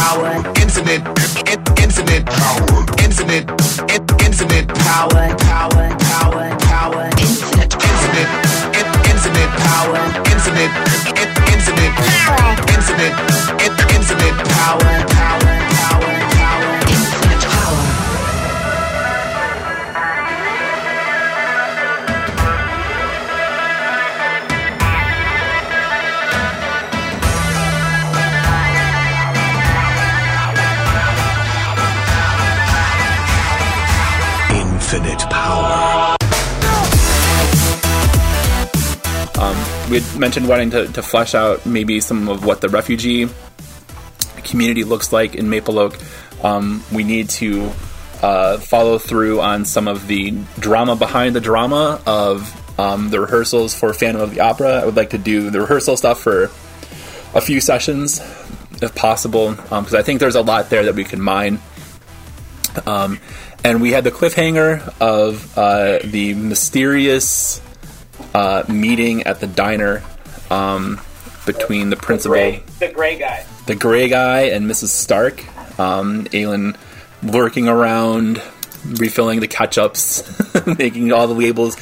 power, infinite power, infinite power, power, infinite power, infinite power, infinite power, power, infinite power. Infinite power. We had mentioned wanting to flesh out maybe some of what the refugee community looks like in Maple Oak. We need to follow through on some of the drama behind the drama of the rehearsals for Phantom of the Opera. I would like to do the rehearsal stuff for a few sessions, if possible, because I think there's a lot there that we can mine. And we had the cliffhanger of the mysterious meeting at the diner between the principal... The gray guy. The gray guy and Mrs. Stark. Aelin lurking around, refilling the ketchups, making all the labels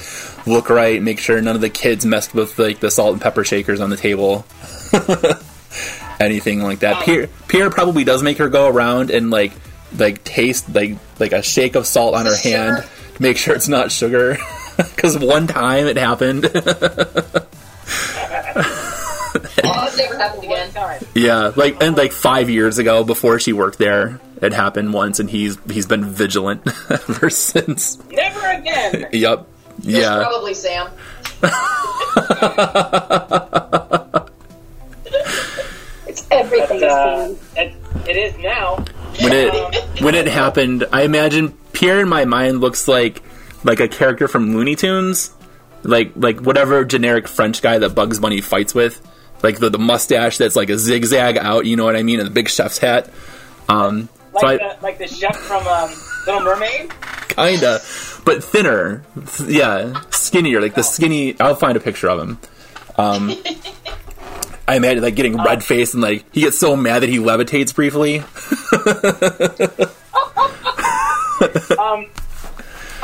look right, make sure none of the kids messed with like the salt and pepper shakers on the table. Anything like that. Pierre probably does make her go around and like taste like a shake of salt on her hand to make sure it's not sugar, because one time it happened. Well, it's never happened again. Yeah, like 5 years ago, before she worked there, it happened once, and he's been vigilant ever since. Never again. Yep. That's probably Sam. It's everything. It is now. When it happened, I imagine Pierre in my mind looks like a character from Looney Tunes, like whatever generic French guy that Bugs Bunny fights with, like the mustache that's like a zigzag out, you know what I mean, and the big chef's hat. Like the chef from Little Mermaid, kinda, but thinner, skinnier, like the skinny. I'll find a picture of him. I imagine getting red faced and he gets so mad that he levitates briefly.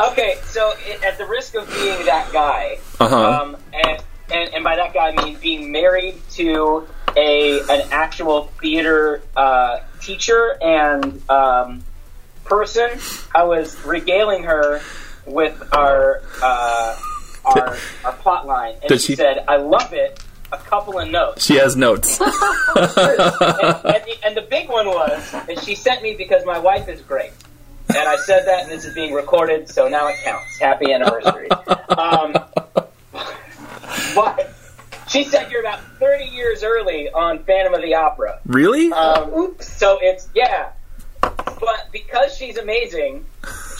Okay, so at the risk of being that guy, and by that guy I mean being married to an actual theater teacher and person, I was regaling her with our plot line, and she said, "I love it." A couple of notes. She has notes. and the big one was, and she sent me because my wife is great. And I said that, and this is being recorded, so now it counts. Happy anniversary. But she said you're about 30 years early on Phantom of the Opera. Really? Oops. So it's, yeah. But because she's amazing,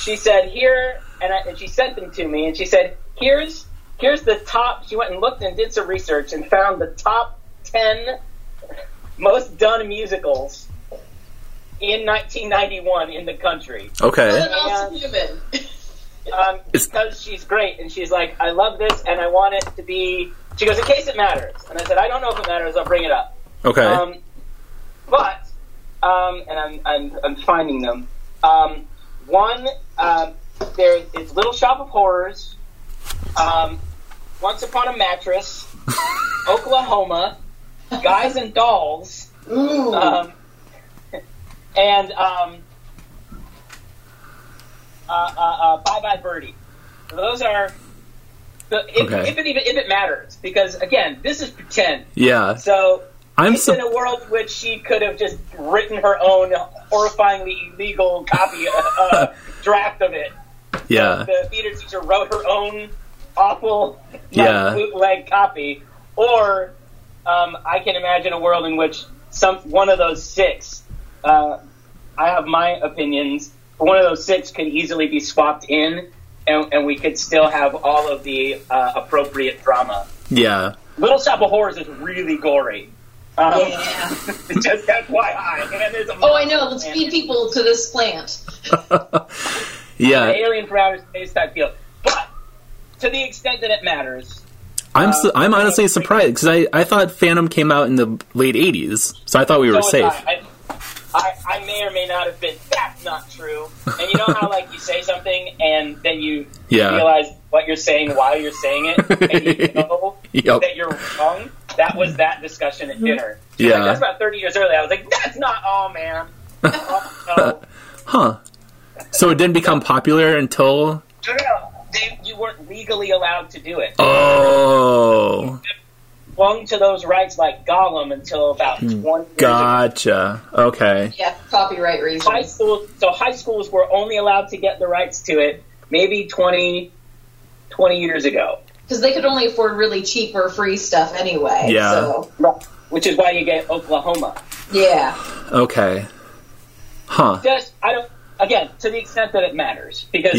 she said, here, and she sent them to me, and she said, here's the top. She went and looked and did some research and found the top 10 most done musicals in 1991 in the country. Okay. What an awesome human. Because she's great, and she's like, I love this, and I want it to be... She goes, in case it matters. And I said, I don't know if it matters, I'll bring it up. Okay. And I'm finding them. There is Little Shop of Horrors... Once Upon a Mattress, Oklahoma, Guys and Dolls, and Bye Bye Birdie. So those are if it matters, because again, this is pretend. Yeah. So it's in a world in which she could have just written her own horrifyingly illegal copy draft of it. Yeah. The theater teacher wrote her own awful bootleg copy. Or I can imagine a world in which one of those six, I have my opinions, but one of those six could easily be swapped in, and we could still have all of the appropriate drama. Yeah. Little Shop of Horrors is really gory. Just FYI. And there's I know. Let's feed people to this plant. Yeah, Alien from outer space type deal, but to the extent that it matters, I'm honestly surprised, because I thought Phantom came out in the late '80s, so I thought we were safe. I, I may or may not have been, that's not true. And you know how, like, you say something and then you realize what you're saying while you're saying it, and you know that you're wrong? That was that discussion at dinner. So like, that's about 30 years early. I was like, that's not all, man. No. Huh. So it didn't become popular until... No. You weren't legally allowed to do it. Oh. You clung to those rights like Gollum until about 20 years ago. Okay. Yeah, copyright reasons. High schools were only allowed to get the rights to it maybe 20 years ago. Because they could only afford really cheap or free stuff anyway. Yeah. So. Which is why you get Oklahoma. Yeah. Okay. Huh. Just, I don't... Again, to the extent that it matters, because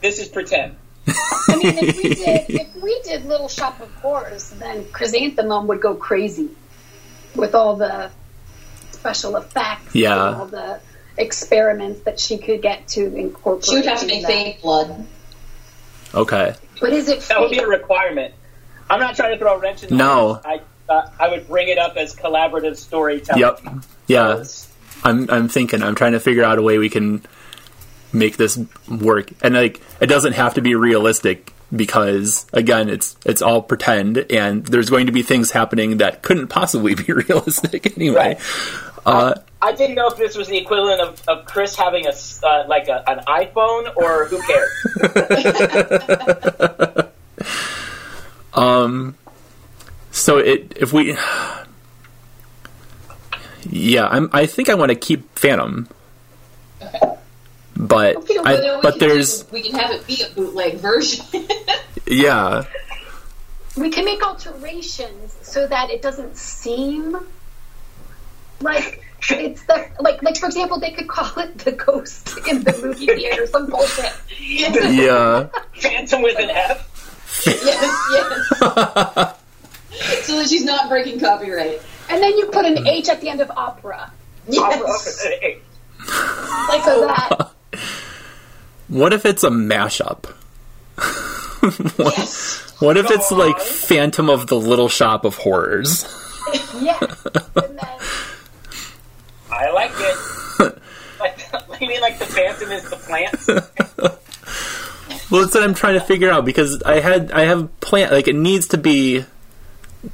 this is pretend. I mean, if we did Little Shop of Horrors, then Chrysanthemum would go crazy with all the special effects and all the experiments that she could get to incorporate. She would have to make fake blood. Okay. But is it fake? That would be a requirement. I'm not trying to throw a wrench in the No. I would bring it up as collaborative storytelling. Yep. Yeah. I'm thinking. I'm trying to figure out a way we can make this work, and like it doesn't have to be realistic because again, it's all pretend, and there's going to be things happening that couldn't possibly be realistic anyway. Right. I didn't know if this was the equivalent of Chris having an iPhone or who cares. Yeah, I think I want to keep Phantom, we can have it be a bootleg version. Yeah, we can make alterations so that it doesn't seem like it's the like for example, they could call it The Ghost in the Movie Theater, some bullshit. Yeah, Phantom with an F. Yes. So that she's not breaking copyright. And then you put an H at the end of opera. Yes. Like that. What if it's a mashup? Yes. What if it's like Phantom of the Little Shop of Horrors? Yes. And then... I like it. You mean like the Phantom is the plant? Well, that's what I'm trying to figure out, because I have plant, like it needs to be.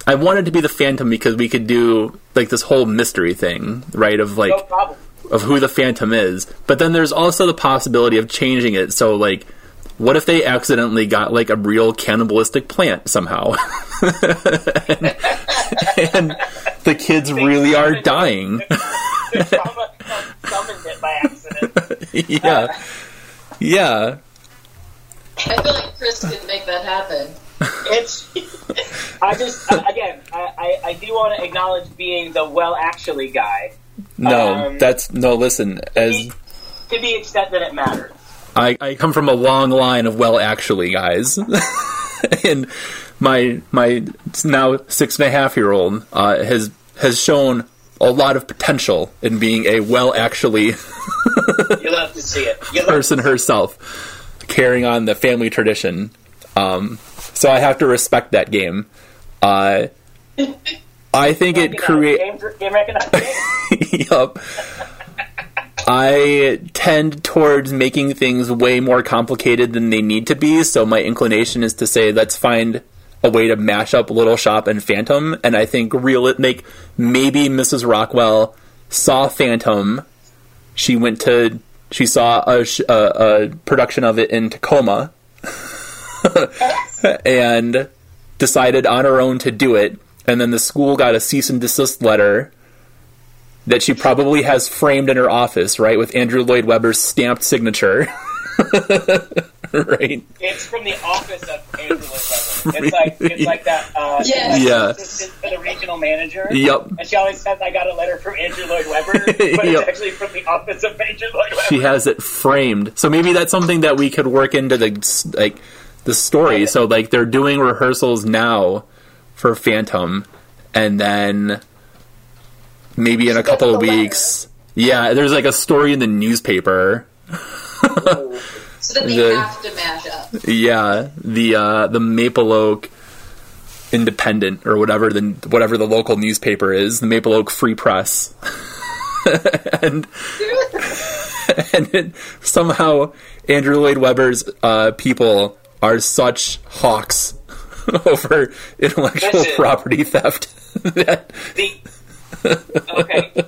I wanted to be the Phantom because we could do like this whole mystery thing, right? Of like, no problem, of who the Phantom is. But then there's also the possibility of changing it. So like, what if they accidentally got like a real cannibalistic plant somehow, and the kids really are dying? Summoned it by accident. Yeah. I feel like Chris could make that happen. I do want to acknowledge being the actually guy. No, listen. To the extent that it matters. I come from a long line of actually guys. And my now 6.5-year-old has shown a lot of potential in being a actually You'll have to see it. Person herself, carrying on the family tradition. So I have to respect that game. I think it creates... Game recognized game. Yup. I tend towards making things way more complicated than they need to be, so my inclination is to say let's find a way to mash up Little Shop and Phantom, and I think maybe Mrs. Rockwell saw Phantom. She saw a production of it in Tacoma. And decided on her own to do it, and then the school got a cease and desist letter that she probably has framed in her office, right, with Andrew Lloyd Webber's stamped signature. Right? It's from the office of Andrew Lloyd Webber. It's like that. Assistant to the regional manager. Yep. And she always says, "I got a letter from Andrew Lloyd Webber," but it's actually from the office of Andrew Lloyd Webber. She has it framed, so maybe that's something that we could work into the story. So like they're doing rehearsals now for Phantom, and then maybe in a couple of weeks, there's like a story in the newspaper. So then they have to mash up. Yeah, the Maple Oak Independent or whatever the local newspaper is, the Maple Oak Free Press. and somehow Andrew Lloyd Webber's people are such hawks over intellectual property theft. Okay,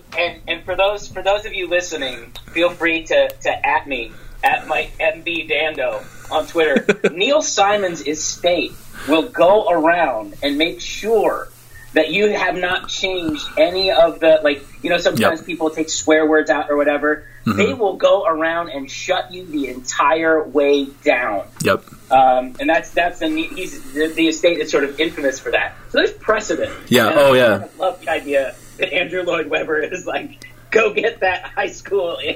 and for those of you listening, feel free to at me at my MB Dando on Twitter. Neil Simon's estate will go around and make sure that you have not changed any of the, sometimes people take swear words out or whatever. Mm-hmm. They will go around and shut you the entire way down. Yep. And the estate is sort of infamous for that. So there's precedent. Yeah. I love the idea that Andrew Lloyd Webber is like, go get that high school in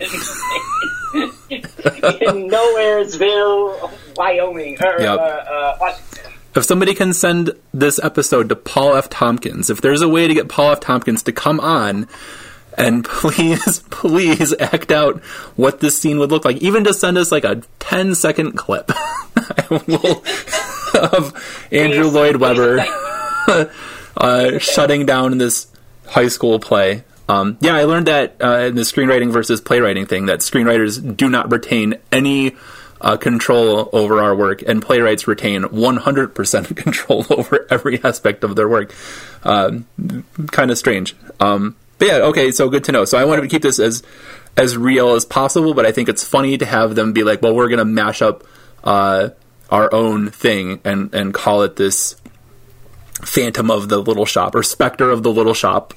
Nowheresville, Wyoming, or Washington. If somebody can send this episode to Paul F. Tompkins, if there's a way to get Paul F. Tompkins to come on and please act out what this scene would look like, even just send us like a 10-second clip of Andrew Lloyd Webber shutting down this high school play. I learned that in the screenwriting versus playwriting thing, that screenwriters do not retain any control over our work, and playwrights retain 100% control over every aspect of their work. Kind of strange. But yeah, okay, so good to know. So I wanted to keep this as real as possible, but I think it's funny to have them be like, well, we're going to mash up our own thing and call it this Phantom of the Little Shop, or Spectre of the Little Shop.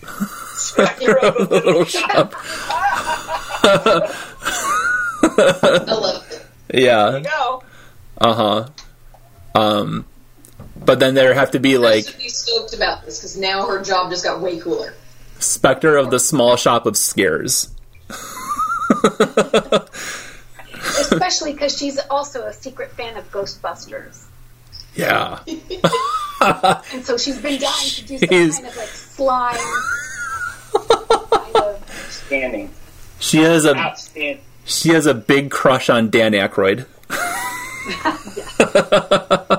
Spectre of the Little Shop. I love it. Yeah. Uh-huh. But then there have to be like... I should be stoked about this, because now her job just got way cooler. Spectre of the Small Shop of Scares. Especially because she's also a secret fan of Ghostbusters. Yeah. And so she's been dying to do some kind of like slime. Outstanding. She has a big crush on Dan Aykroyd.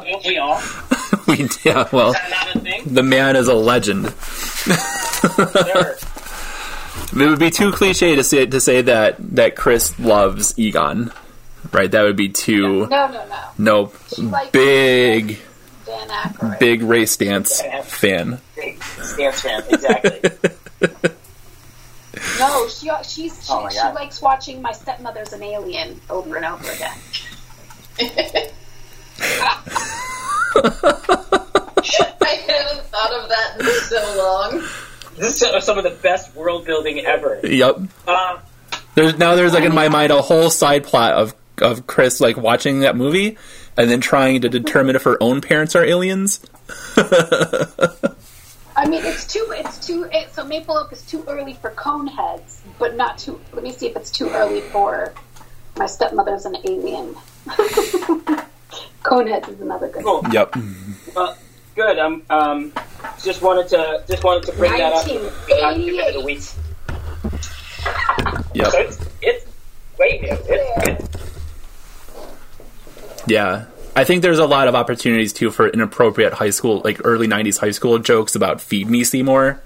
Don't we all? Is that not a thing? The man is a legend. Sure. It would be too cliche to say that Chris loves Egon, right? That would be too... No. Big, Dan Aykroyd. Big Ray Stantz fan. Big Stantz fan, exactly. No, she likes watching My Stepmother's an Alien over and over again. I haven't thought of that in so long. This is some of the best world building ever. Yep. There's like in my mind a whole side plot of Chris like watching that movie and then trying to determine if her own parents are aliens. I mean, so Maple Oak is too early for Coneheads, but not too, let me see if it's too early for My Stepmother's an Alien. Coneheads is another good one. Cool. Yep. Well, good. Just wanted to bring that up. 1988. The week. Yep. So it's great news. It's good. Yeah. I think there's a lot of opportunities, too, for inappropriate high school, like early 90s high school jokes about Feed Me, Seymour.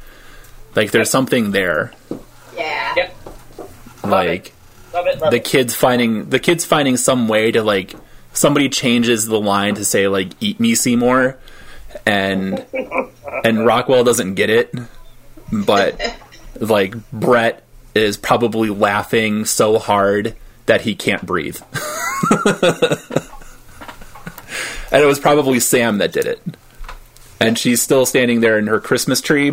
Like, there's something there. Yeah. Yep. Like, love it. the kids finding some way to, like, somebody changes the line to say, like, eat me, Seymour. And Rockwell doesn't get it. But, like, Brett is probably laughing so hard that he can't breathe. And it was probably Sam that did it. And she's still standing there in her Christmas tree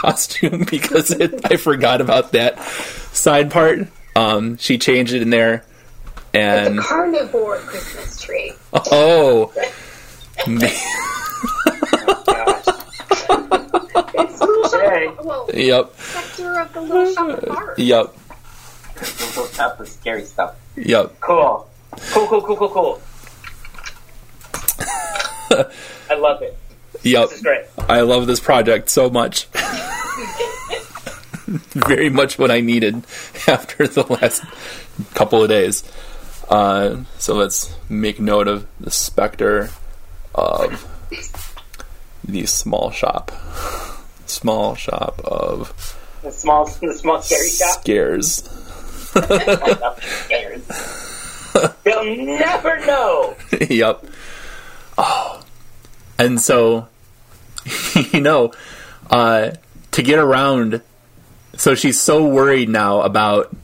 costume because I forgot about that side part. She changed it in there. And it's a carnivore Christmas tree. Oh. Man. Oh, gosh. It's Little Shop. Well, yep. Spectre of the Little Shop of Horrors. Yep. Little Shop of Scary Stuff. Yep. Cool. I love it. Yep. This is great. I love this project so much. Very much what I needed after the last couple of days. So let's make note of the Spectre of the Small Shop of The small scary shop. Scares. Scares. They'll never know. Yep. Oh. And so, you know, to get around, so she's so worried now about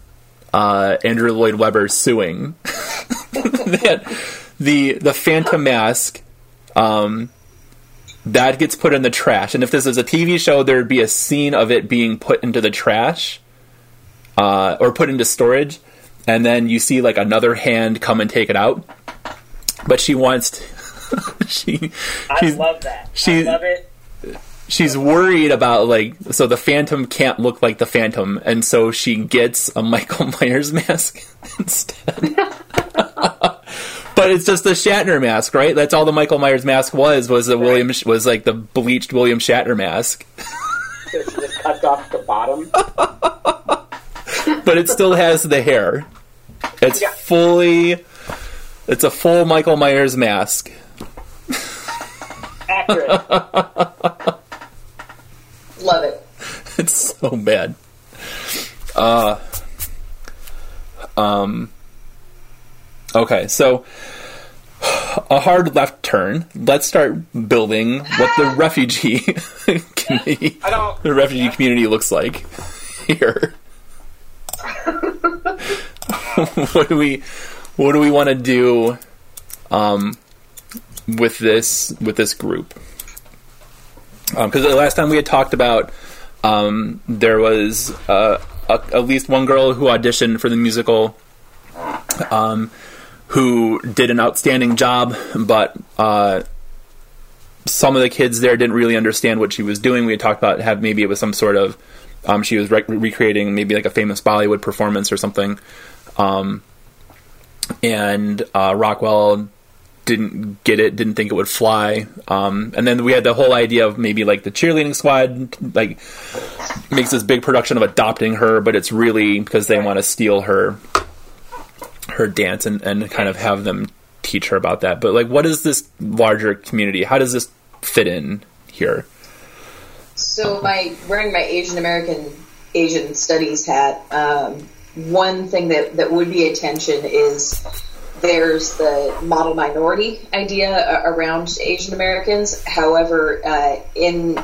Andrew Lloyd Webber suing that the Phantom Mask that gets put in the trash. And if this is a TV show, there'd be a scene of it being put into the trash or put into storage, and then you see like another hand come and take it out. But she wants to, I love that. I love it. She's worried about, like, so the Phantom can't look like the Phantom, and so she gets a Michael Myers mask instead. But it's just the Shatner mask, right? That's all the Michael Myers mask was the was like the bleached William Shatner mask. So she just cuts off the bottom. But it still has the hair. It's it's a full Michael Myers mask. Accurate. Love it. It's so bad. Okay, so a hard left turn. Let's start building what the refugee community, the refugee community looks like here. What do we want to do with this group? Because the last time we had talked about, there was at least one girl who auditioned for the musical, who did an outstanding job, but some of the kids there didn't really understand what she was doing. We had talked about maybe it was some sort of she was recreating maybe like a famous Bollywood performance or something, and Rockwell didn't get it, didn't think it would fly. And then we had the whole idea of maybe like the cheerleading squad like makes this big production of adopting her, but it's really because they want to steal her dance and kind of have them teach her about that. But like, what is this larger community? How does this fit in here? So wearing my Asian American, Asian studies hat, one thing that would be a tension is there's the model minority idea around Asian Americans. However, within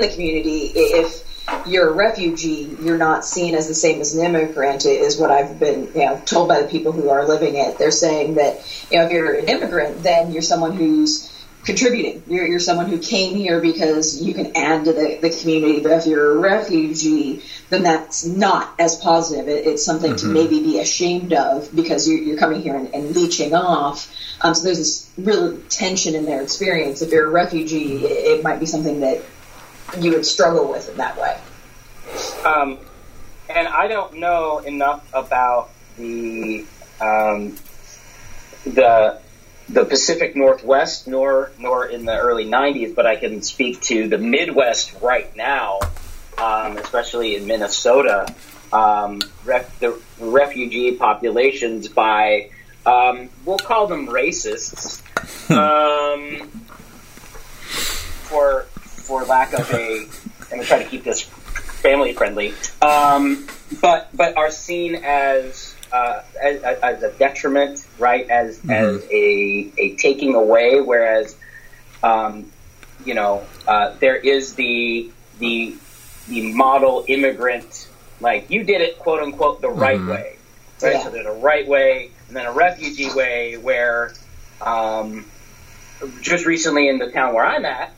the community, if you're a refugee, you're not seen as the same as an immigrant, is what I've been told by the people who are living it. They're saying that if you're an immigrant, then you're someone who's contributing. You're someone who came here because you can add to the community. But if you're a refugee, then that's not as positive. It's something to maybe be ashamed of because you're coming here and leeching off. So there's this real tension in their experience. If you're a refugee, it might be something that you would struggle with in that way. And I don't know enough about the Pacific Northwest, nor in the early 90s, but I can speak to the Midwest right now, especially in Minnesota. The refugee populations by, we'll call them racists, for lack of a, I'm going to try to keep this family friendly, but are seen as a detriment, right? As a taking away, whereas there is the model immigrant, like you did it, quote unquote, the right way, right? Yeah. So there's a right way and then a refugee way, where just recently in the town where I'm at,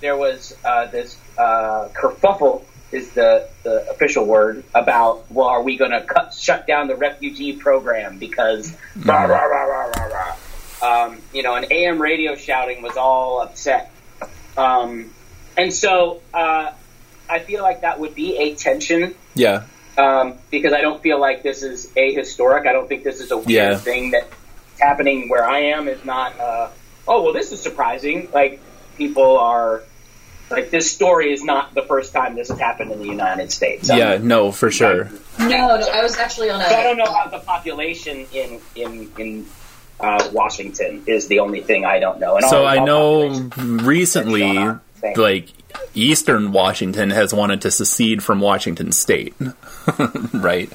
there was this kerfuffle, is the official word, about, well, are we going to shut down the refugee program because rah, rah, rah, rah, rah, rah. An AM radio shouting was all upset. And so I feel like that would be a tension. Yeah. Because I don't feel like this is ahistoric. I don't think this is a weird thing that's happening where I am. Is not, this is surprising. Like, people are... Like, this story is not the first time this has happened in the United States. No, for sure. No, I was actually on a... So I don't know about the population in Washington is the only thing I don't know. And so I know recently, like, Eastern Washington has wanted to secede from Washington State, right?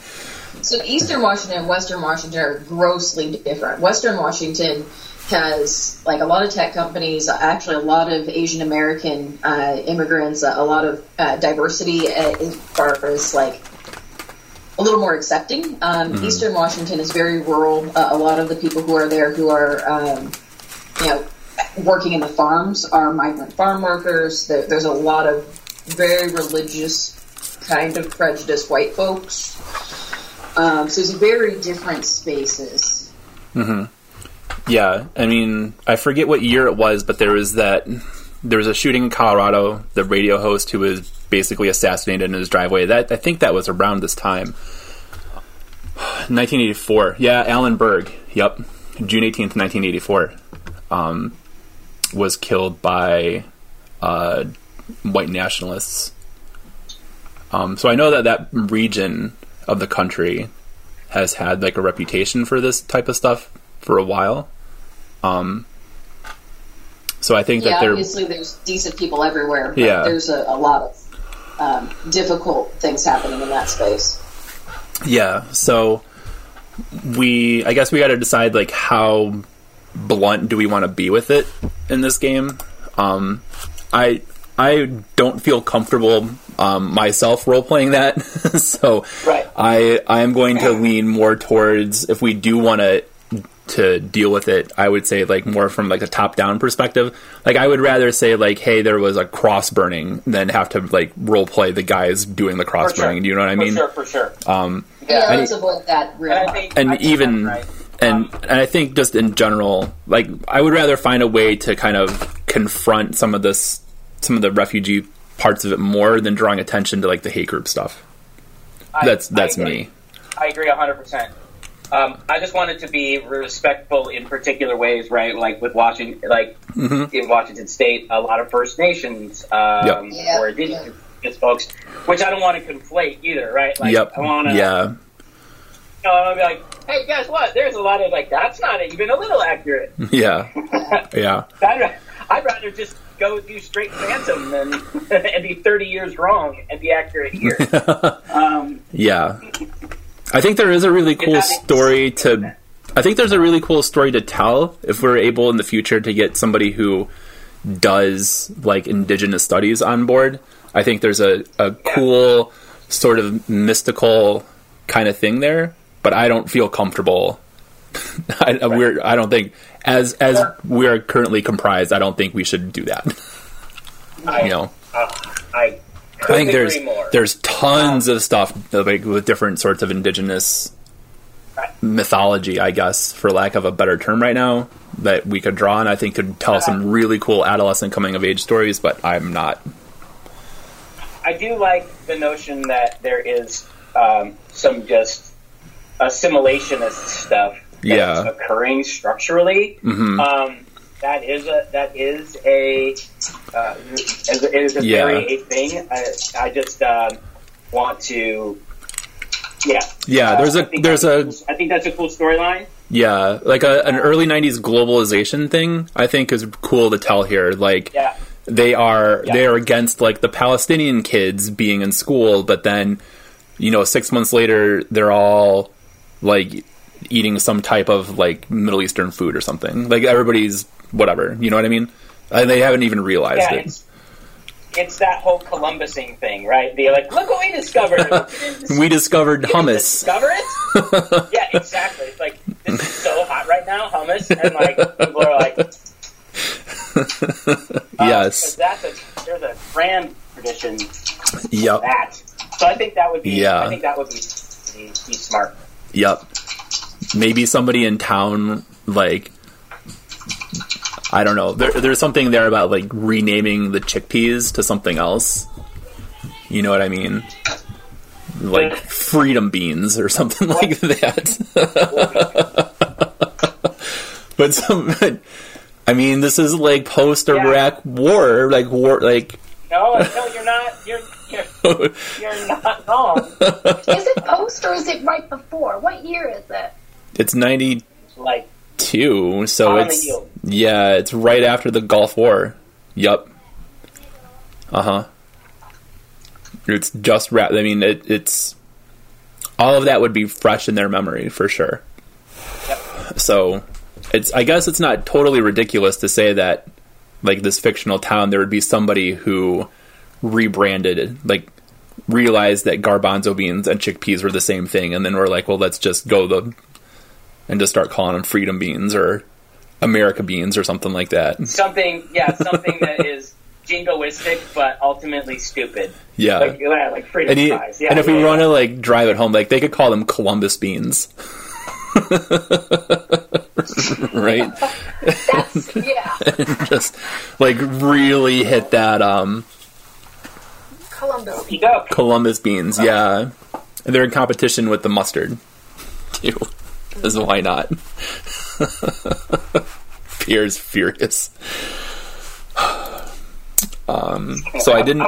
So Eastern Washington and Western Washington are grossly different. Western Washington has, like, a lot of tech companies, actually a lot of Asian American immigrants, a lot of diversity as far as, like, a little more accepting. Eastern Washington is very rural. A lot of the people who are there who are, you know, working in the farms are migrant farm workers. There's a lot of very religious, kind of prejudiced white folks. So it's very different spaces. Yeah, I mean, I forget what year it was, but there was a shooting in Colorado. The radio host who was basically assassinated in his driveway. That, I think that was around this time, 1984. Yeah, Alan Berg. Yep, June 18th, 1984. Was killed by white nationalists. So I know that region of the country has had, like, a reputation for this type of stuff for a while. So I think that obviously there's decent people everywhere, but there's a lot of difficult things happening in that space. Yeah, so I guess we got to decide, like, how blunt do we want to be with it in this game. I don't feel comfortable myself role-playing that, so right. I am going to lean more towards, if we do want to deal with it, I would say, like, more from, like, a top-down perspective. Like, I would rather say, like, hey, there was a cross-burning than have to, like, role-play the guys doing the cross-burning. Sure. Do you know what I mean? For sure. Let's avoid that real hard. And I think just in general, like, I would rather find a way to kind of confront some of the refugee parts of it more than drawing attention to, like, the hate group stuff. That's me. I agree 100%. I just wanted to be respectful in particular ways, right? Like with Washington, in Washington State, a lot of First Nations or Indigenous folks, which I don't want to conflate either, right? Like, I want to. Yeah. You know, I'll be like, hey, guess what? There's a lot of, like, that's not even a little accurate. Yeah. Yeah. I'd rather just go do straight Phantom and be 30 years wrong and be accurate here. Yeah. I think there is a really cool story to... I think there's a really cool story to tell if we're able in the future to get somebody who does, like, indigenous studies on board. I think there's a cool sort of mystical kind of thing there, but I don't feel comfortable. I don't think as we are currently comprised, I don't think we should do that. I think there's tons of stuff, like, with different sorts of indigenous mythology, I guess, for lack of a better term right now, that we could draw on. I think could tell some really cool adolescent coming of age stories, but I'm not. I do like the notion that there is some just assimilationist stuff that's occurring structurally. That is a very a thing. I just want to, I think that's a cool storyline. Yeah, like an early '90s globalization thing, I think, is cool to tell here. Like, they are against, like, the Palestinian kids being in school, but then, you know, 6 months later, they're all, like, eating some type of, like, Middle Eastern food or something. Like, everybody's whatever, you know what I mean? And they haven't even realized it. It's that whole Columbusing thing, right? They're like, look what we discovered. We discovered hummus. Didn't discover it? Yeah, exactly. It's like, this is so hot right now, hummus. And, like, people are like... yes. There's a grand tradition for that. So I think that would be... Yeah. I think that would be smart. Yep. Maybe somebody in town, like, I don't know. There's something there about, like, renaming the chickpeas to something else. You know what I mean? Like freedom beans or something like that. But this is, like, post-Iraq war, like war, like. No, you're not. You're not wrong. Is it post or is it right before? What year is it? It's 92, so it's right after the Gulf War. Yep. Uh-huh. It's just wrapped. I mean, it's... All of that would be fresh in their memory, for sure. Yep. So, I guess it's not totally ridiculous to say that, like, this fictional town, there would be somebody who rebranded, like, realized that garbanzo beans and chickpeas were the same thing, and then we're like, well, let's just go and just start calling them freedom beans or America beans or something like that. Something that is jingoistic but ultimately stupid. Yeah. Like freedom fries. Yeah, and if we want to, like, drive it home, like, they could call them Columbus beans. Right? That's, yeah. Just, like, really hit that, Columbus beans, yeah. And they're in competition with the mustard, too. Because why not? Pierre's furious. So I didn't.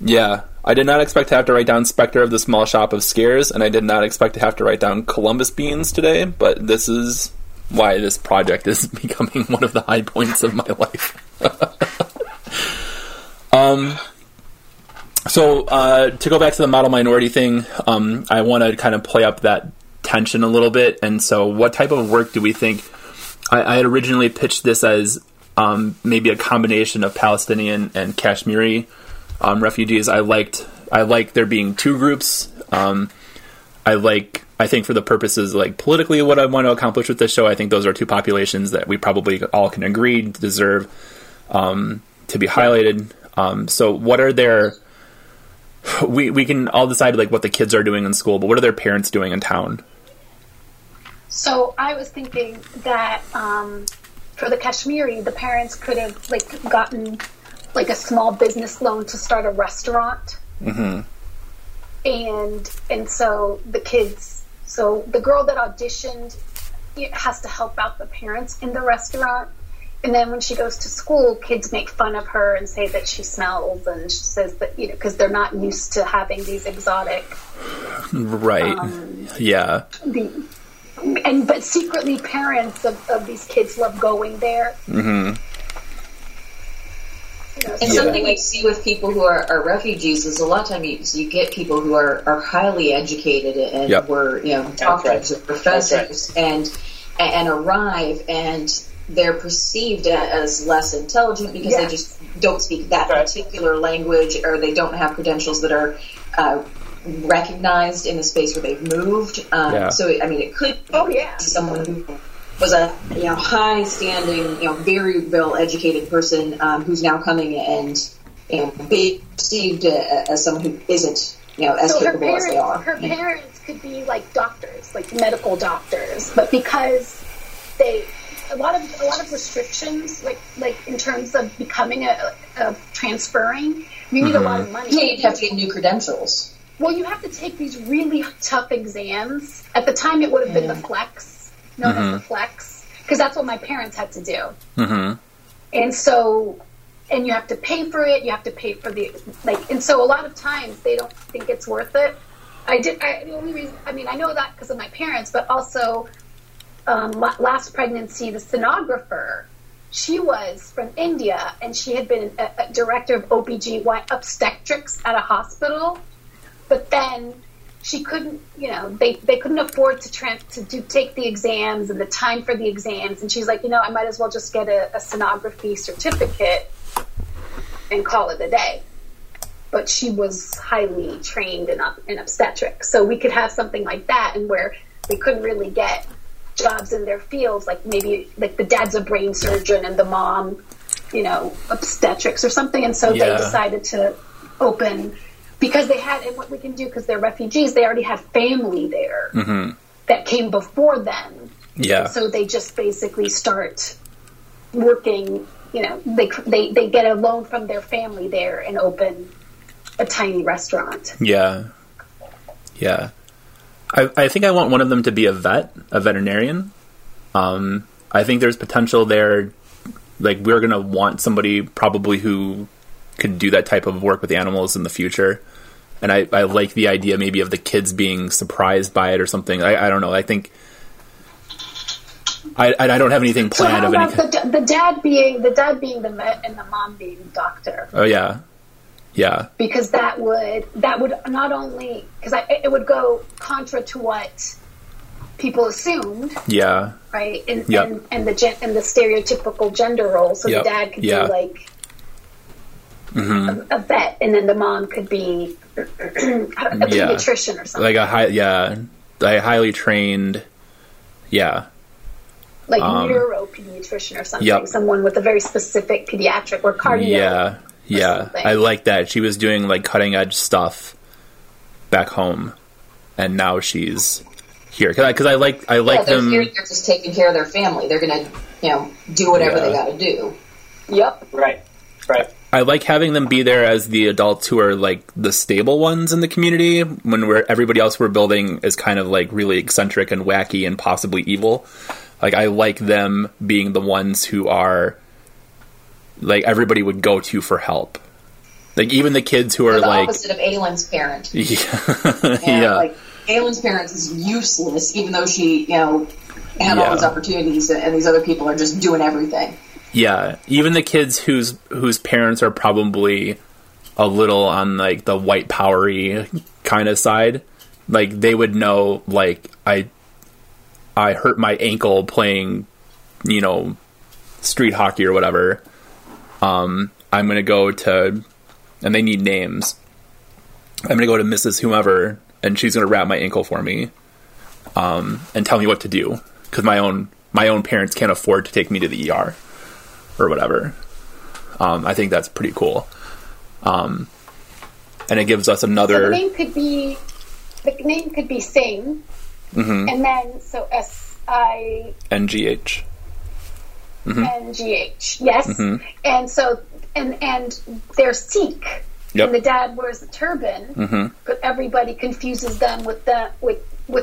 Yeah, I did not expect to have to write down Spectre of the Small Shop of Scares, and I did not expect to have to write down Columbus beans today. But this is why this project is becoming one of the high points of my life. So to go back to the model minority thing, I want to kind of play up that tension a little bit. And so what type of work do we think? I had originally pitched this as maybe a combination of Palestinian and Kashmiri refugees. I liked there being two groups. I think for the purposes, like, politically, what I want to accomplish with this show, I think those are two populations that we probably all can agree deserve to be highlighted. So what are their... We can all decide, like, what the kids are doing in school, but what are their parents doing in town? So I was thinking that for the Kashmiri, the parents could have, like, gotten, like, a small business loan to start a restaurant. Mm-hmm. And so the kids... So the girl that auditioned has to help out the parents in the restaurant. And then when she goes to school, kids make fun of her and say that she smells, and she says that, you know, because they're not used to having these exotic, right? Yeah. But secretly, parents of these kids love going there. Mm-hmm. You know, and something we see with people who are refugees is a lot of times you get people who are highly educated and were, you know, doctors or professors, and arrive and. They're perceived as less intelligent because they just don't speak that particular language, or they don't have credentials that are recognized in the space where they've moved. So, I mean, it could be someone who was a high-standing, very well-educated person who's now coming and being perceived as someone who isn't as capable as they are. Her parents could be like doctors, like medical doctors, but because they... A lot of restrictions, like in terms of becoming a transferring, you need a lot of money. Yeah, you have to get new credentials. Well, you have to take these really tough exams. At the time, it would have been the flex, the flex, because that's what my parents had to do. Mm-hmm. And so, and you have to pay for it. You have to pay for the and so a lot of times they don't think it's worth it. The only reason, I mean, I know that because of my parents, but also. Last pregnancy, the stenographer, she was from India, and she had been a director of OBGYN obstetrics at a hospital, but then she couldn't, they couldn't afford to take the exams and the time for the exams, and she's like, I might as well just get a stenography certificate and call it a day. But she was highly trained in obstetrics, so we could have something like that, and where we couldn't really get jobs in their fields, like maybe like the dad's a brain surgeon and the mom, obstetrics or something. And so they decided to open because they had, and what we can do because they're refugees, they already had family there that came before them. Yeah. So they just basically start working, they get a loan from their family there and open a tiny restaurant. Yeah. Yeah. I think I want one of them to be a veterinarian. I think there's potential there. Like, we're going to want somebody probably who could do that type of work with animals in the future. And I like the idea maybe of the kids being surprised by it or something. I don't know. I think I don't have anything planned of any kind. The dad being the vet and the mom being the doctor. Oh yeah, yeah. Because that would not only it would go contra to what people assumed. Yeah. Right. And the stereotypical gender role. So the dad could do like a vet, and then the mom could be a pediatrician or something. Like a highly trained. Yeah. Like neuropediatrician or something. Yep. Someone with a very specific pediatric or cardio. Yeah, yeah. Something. I like that. She was doing like cutting edge stuff back home, and now she's here because I like them. Here, they're just taking care of their family. They're gonna do whatever they got to do. Yep. Right. I like having them be there as the adults who are like the stable ones in the community when everybody else we're building is kind of like really eccentric and wacky and possibly evil. Like, I like them being the ones who are, like, everybody would go to for help. Like, even the kids who are, like... the opposite of Aylin's parent. Yeah. Like, Aylin's parent is useless, even though she, had all these opportunities, and these other people are just doing everything. Yeah. Even the kids whose parents are probably a little on, like, the white power-y kind of side, like, they would know, like, I hurt my ankle playing, street hockey or whatever. I'm going to go to, and they need names. I'm going to go to Mrs. Whomever, and she's going to wrap my ankle for me and tell me what to do, because my own parents can't afford to take me to the ER or whatever. I think that's pretty cool. And it gives us another... So the name could be Singh. Mm-hmm. And then, so N-G-H. Mm-hmm. N-G-H, yes. Mm-hmm. And so, and they're Sikh. Yep. And the dad wears a turban. Mm-hmm. But everybody confuses them with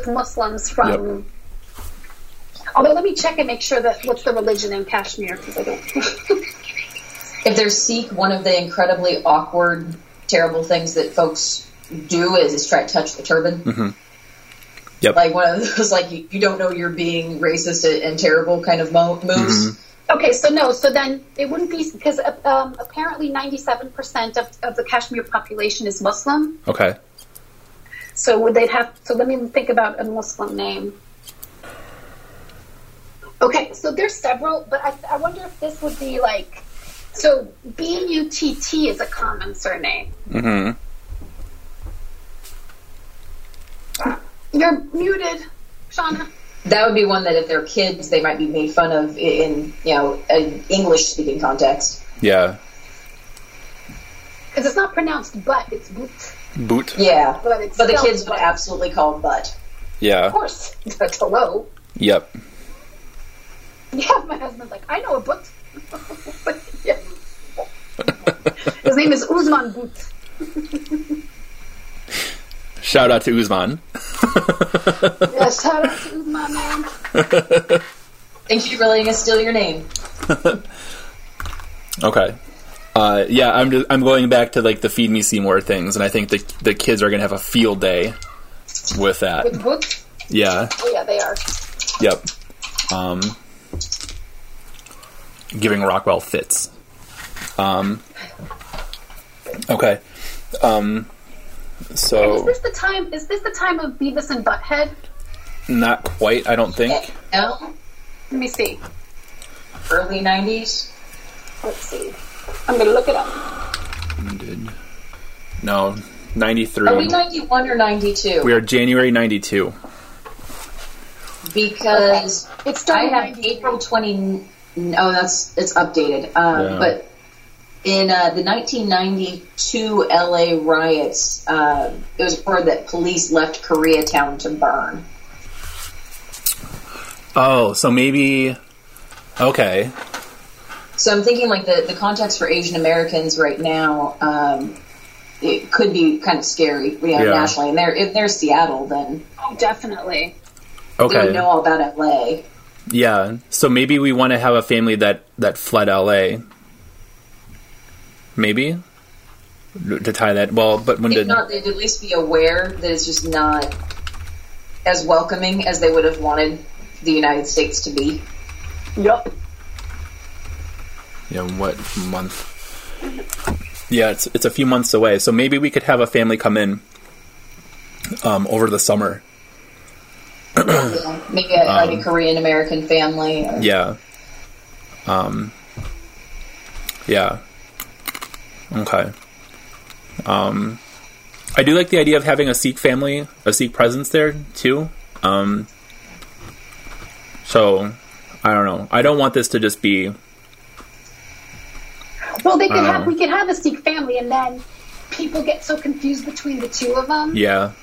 Muslims from... Yep. Although, let me check and make sure that what's the religion in Kashmir, because I don't... If they're Sikh, one of the incredibly awkward, terrible things that folks do is try to touch the turban. Mm-hmm. Yep. Like one of those, like, you don't know you're being racist and terrible kind of moves. Mm-hmm. Okay, so no, so then it wouldn't be, because apparently 97% of the Kashmir population is Muslim. Okay. So would they have, so let me think about a Muslim name. Okay, so there's several, but I wonder if this would be like, so B-U-T-T is a common surname. Mm-hmm. You're muted, Shauna. That would be one that if they're kids, they might be made fun of in, an English-speaking context. Yeah. Because it's not pronounced butt, it's boot. Boot. Yeah. But the kids would absolutely call it butt. Yeah. Of course. But hello. Yep. Yeah, my husband's like, I know a butt. His name is Usman Boot. Shout out to Usman. Yeah, shout out to Usman, man. Thank you for letting us steal your name. Okay. Yeah, I'm going back to like the Feed Me Seymour things, and I think the kids are going to have a field day with that. With books? Yeah. Oh yeah, they are. Yep. Giving Rockwell fits. Okay. So, is this the time of Beavis and Butthead? Not quite, I don't think. No. Let me see. Early 90s? Let's see. I'm going to look it up. No, 93. Are we 91 or 92? We are January 92. Because I have 93. April 20... Oh, it's updated. But... In the 1992 LA riots, it was reported that police left Koreatown to burn. Oh, so maybe... Okay. So I'm thinking, like, the context for Asian Americans right now, it could be kind of scary nationally. And if they're Seattle, then... Oh, definitely. Okay. They would know all about LA. Yeah, so maybe we want to have a family that fled LA... Maybe to tie that but when they'd at least be aware that it's just not as welcoming as they would have wanted the United States to be. Yep. Yeah, what month? Yeah, it's a few months away. So maybe we could have a family come in over the summer. Yeah, maybe like a Korean American family. Or... Yeah. Yeah. Okay. I do like the idea of having a Sikh family, a Sikh presence there too. So I don't know. I don't want this to just be. Well, they could have. We could have a Sikh family, and then people get so confused between the two of them. Yeah.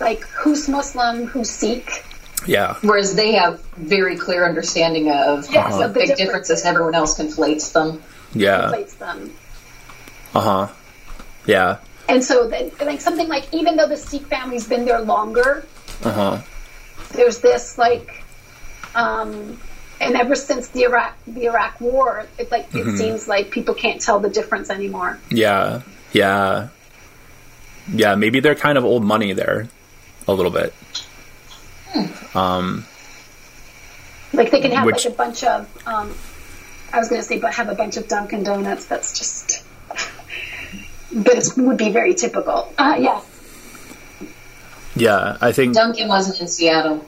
Like who's Muslim, who's Sikh. Yeah. Whereas they have very clear understanding of the big differences. Everyone else conflates them. Yeah. Conflates them. Uh huh. Yeah. And so, then, like something like, even though the Sikh family's been there longer, there's this like, and ever since the Iraq War, it's like it seems like people can't tell the difference anymore. Yeah, yeah, yeah. Maybe they're kind of old money there, a little bit. Hmm. Like they can have like a bunch of. I was going to say, but have a bunch of Dunkin' Donuts. That's just. But it would be very typical. Yes. Yeah, I think... Dunkin' wasn't in Seattle.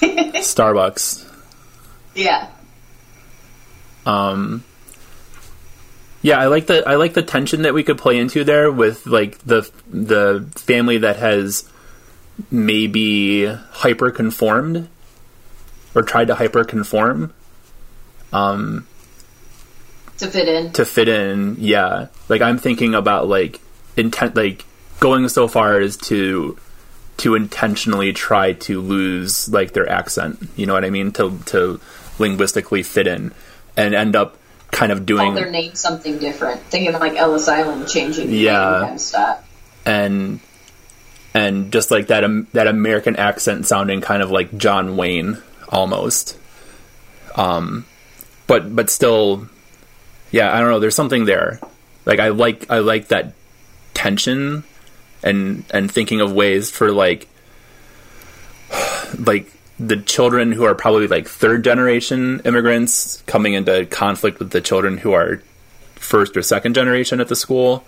Starbucks. Yeah. Yeah, I like the tension that we could play into there with, like, the family that has maybe hyper-conformed or tried to hyper-conform. To fit in, yeah. Like, I'm thinking about, like, intent, like, going so far as to intentionally try to lose, like, their accent. You know what I mean? To linguistically fit in and end up kind of doing... Call their name something different. Thinking of, like, Ellis Island changing the name kind of stuff. And just, like, that American accent sounding kind of like John Wayne, almost. But still... Yeah, I don't know. There's something there. Like I like that tension, and thinking of ways for like the children who are probably like third generation immigrants coming into conflict with the children who are first or second generation at the school.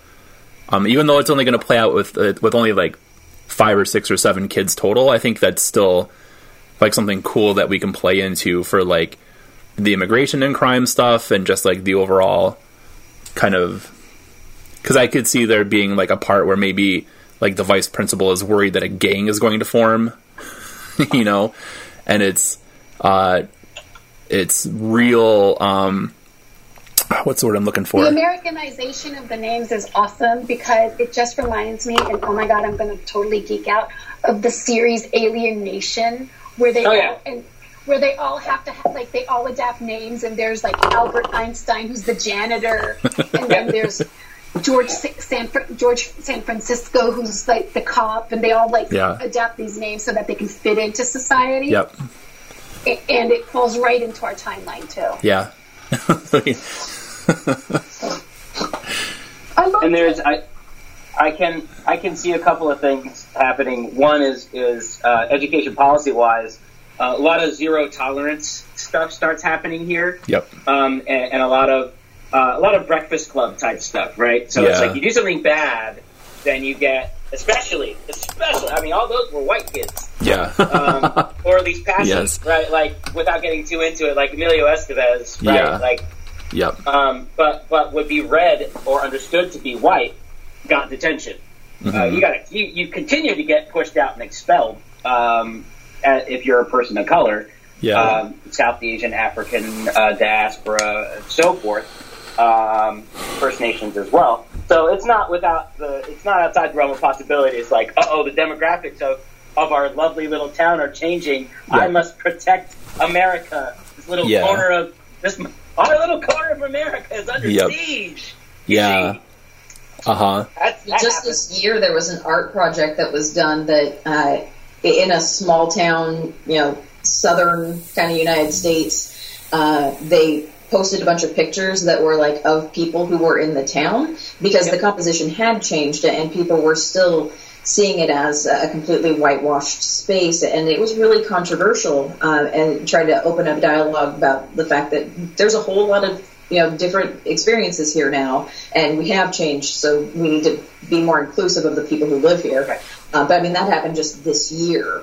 Even though it's only going to play out with only like 5 or 6 or 7 kids total, I think that's still like something cool that we can play into for like. The immigration and crime stuff and just like the overall kind of, because I could see there being like a part where maybe like the vice principal is worried that a gang is going to form, you know, and it's real, what's the word I'm looking for? The Americanization of the names is awesome because it just reminds me, and oh my God, I'm going to totally geek out, of the series Alien Nation where they where they all have to have, like, they all adapt names, and there's, like, Albert Einstein, who's the janitor, and then there's George San Francisco, who's, like, the cop, and they all, like, adapt these names so that they can fit into society. Yep. And it falls right into our timeline, too. Yeah. I love I can see a couple of things happening. One is education policy-wise, a lot of zero tolerance stuff starts happening here. Yep. And a lot of Breakfast Club type stuff, right? So it's like you do something bad, then you get especially. I mean, all those were white kids. Yeah. Or at least passing, right? Like without getting too into it, like Emilio Estevez, right? Yeah. Like. Yep. But would be read or understood to be white, got detention. Mm-hmm. You continue to get pushed out and expelled. If you're a person of color, South Asian, African, diaspora, and so forth, First Nations as well. So it's not outside the realm of possibilities. Like, the demographics of our lovely little town are changing. Yeah. I must protect America. This little corner of our little corner of America is under siege. Yeah. Just this year, there was an art project that was done that. In a small town, you know, southern kind of United States, they posted a bunch of pictures that were like of people who were in the town because the composition had changed and people were still seeing it as a completely whitewashed space, and it was really controversial, and tried to open up dialogue about the fact that there's a whole lot of, you know, different experiences here now, and we have changed, so we need to be more inclusive of the people who live here. Right. But I mean, that happened just this year.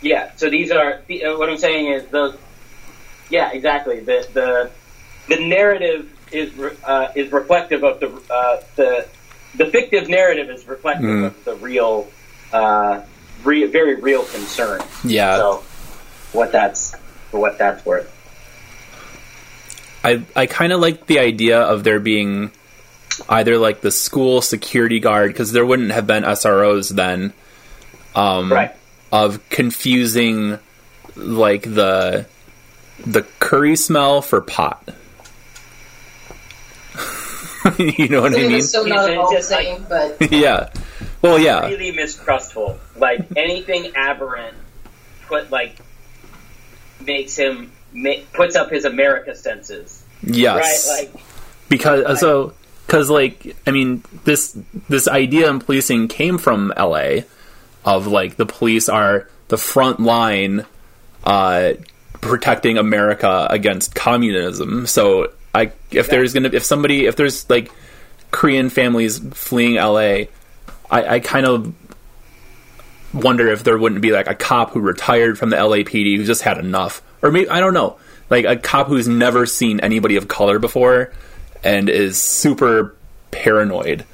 Yeah. So these are what I'm saying is those. Yeah, exactly. The narrative is reflective of the fictive narrative is reflective of the real, very real concern. Yeah. So, for what that's worth. I kind of like the idea of there being either like the school security guard, because there wouldn't have been SROs then, right. Of confusing like the curry smell for pot. You know what I mean? It's still not all the same, but yeah. Well, yeah. Really mistrustful. Like anything aberrant, makes him. Puts up his America senses. Yes, right? This idea in policing came from LA, of like the police are the front line, protecting America against communism. So if there's like Korean families fleeing LA, I kind of wonder if there wouldn't be like a cop who retired from the LAPD who just had enough. Or maybe, I don't know, like a cop who's never seen anybody of color before and is super paranoid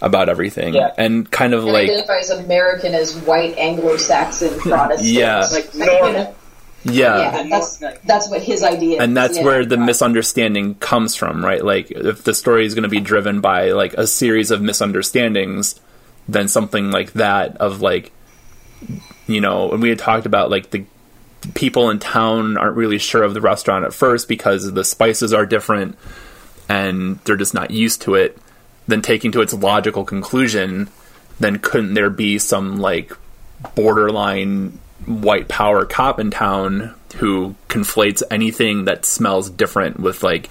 about everything. Yeah. And kind of like... identifies American as white Anglo-Saxon Protestants. Yeah. Like normal. Yeah. That's what his idea is. And that's where the misunderstanding comes from, right? Like, if the story is going to be driven by, like, a series of misunderstandings, then something like that of, like, you know, and we had talked about, like, the people in town aren't really sure of the restaurant at first because the spices are different and they're just not used to it, then taking to its logical conclusion, then couldn't there be some like borderline white power cop in town who conflates anything that smells different with like,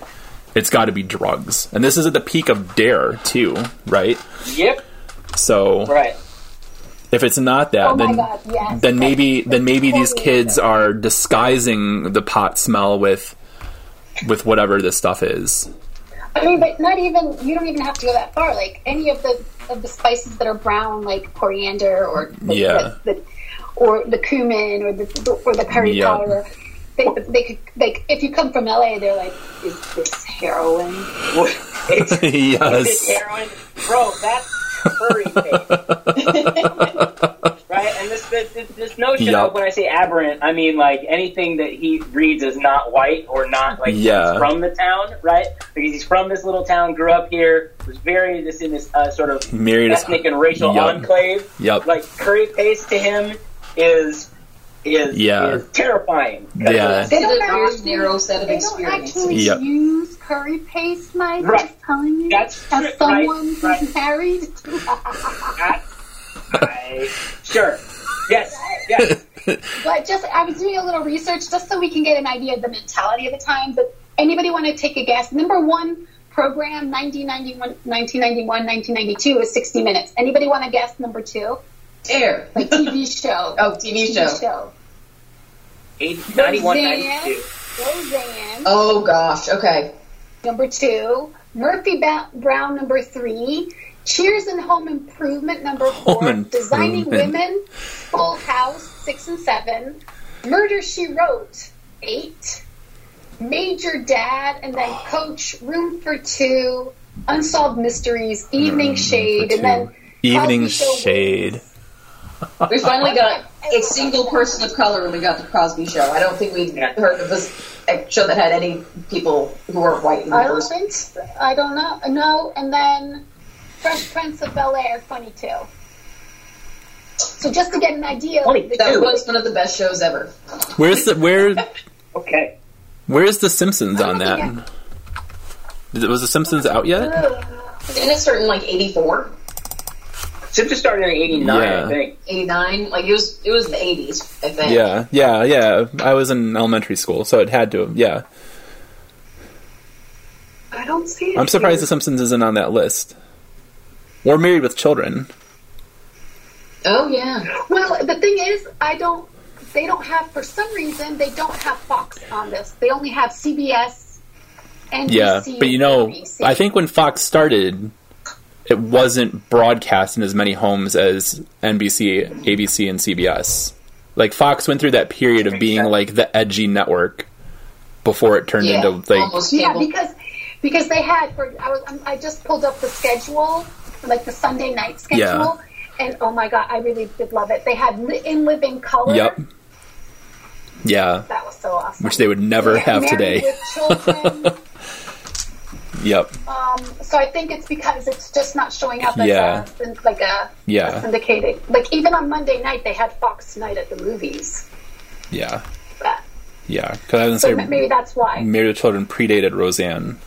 it's got to be drugs. And this is at the peak of DARE too, right? Yep. So... right. If it's not that, then maybe these kids are disguising the pot smell with whatever this stuff is. I mean, but you don't even have to go that far. Like any of the spices that are brown, like coriander or the cumin or the curry powder. They could, like, if you come from LA, they're like, is this heroin? Yes. Is it heroin, bro? That's curry taste. Right? And this notion of when I say aberrant, I mean like anything that he reads as not white or not like he's from the town, right? Because he's from this little town, grew up here, was buried in this sort of ethnic and racial enclave. Yep. Like curry paste to him is terrifying. Yeah. They don't actually use curry paste, Mike. Right. I'm just telling you. That's as someone who's married. Sure. Yes. Yes. But I was doing a little research just so we can get an idea of the mentality of the times. But anybody want to take a guess? Number one program, 1991, 1992 is 60 Minutes. Anybody want to guess number two? Air, like TV show. Oh, TV show. 91, 92. Roseanne. Oh, gosh. Okay. Number two. Murphy Brown, number three. Cheers and Home Improvement, number four. Designing Women, Full House, 6 and 7. Murder, She Wrote, 8. Major Dad, and then Coach, Room for Two. Unsolved Mysteries, Evening Shade, and then Evening Shade. We finally got a single person of color when we got the Cosby Show. I don't think we heard of a show that had any people who were white. I don't know. No, and then Fresh Prince of Bel-Air, 22. So just to get an idea, that was one of the best shows ever. Where's the Simpsons on that? Was the Simpsons out yet? Didn't it start in like 84? Simpsons started in 89, I think. 89? Like, it was the 80s, I think. Yeah. I was in elementary school, so it had to have, I don't see it. I'm surprised The Simpsons isn't on that list. Or Married with Children. Oh, yeah. Well, the thing is, they don't have, for some reason, they don't have Fox on this. They only have CBS and NBC. Yeah, but you know, I think when Fox started, it wasn't broadcast in as many homes as NBC, ABC, and CBS. Like, Fox went through that period of being, like, the edgy network before it turned into, like... Almost cable. Yeah, because they had... I just pulled up the schedule, like, the Sunday night schedule, and, oh, my God, I really did love it. They had In Living Color. Yep. Yeah. That was so awesome. Which they would never have today. Yep. So I think it's because it's just not showing up as a syndicated. Like, even on Monday night, they had Fox Night at the Movies. Yeah. But, yeah. Cause I was gonna say, maybe that's why. Married with Children predated Roseanne.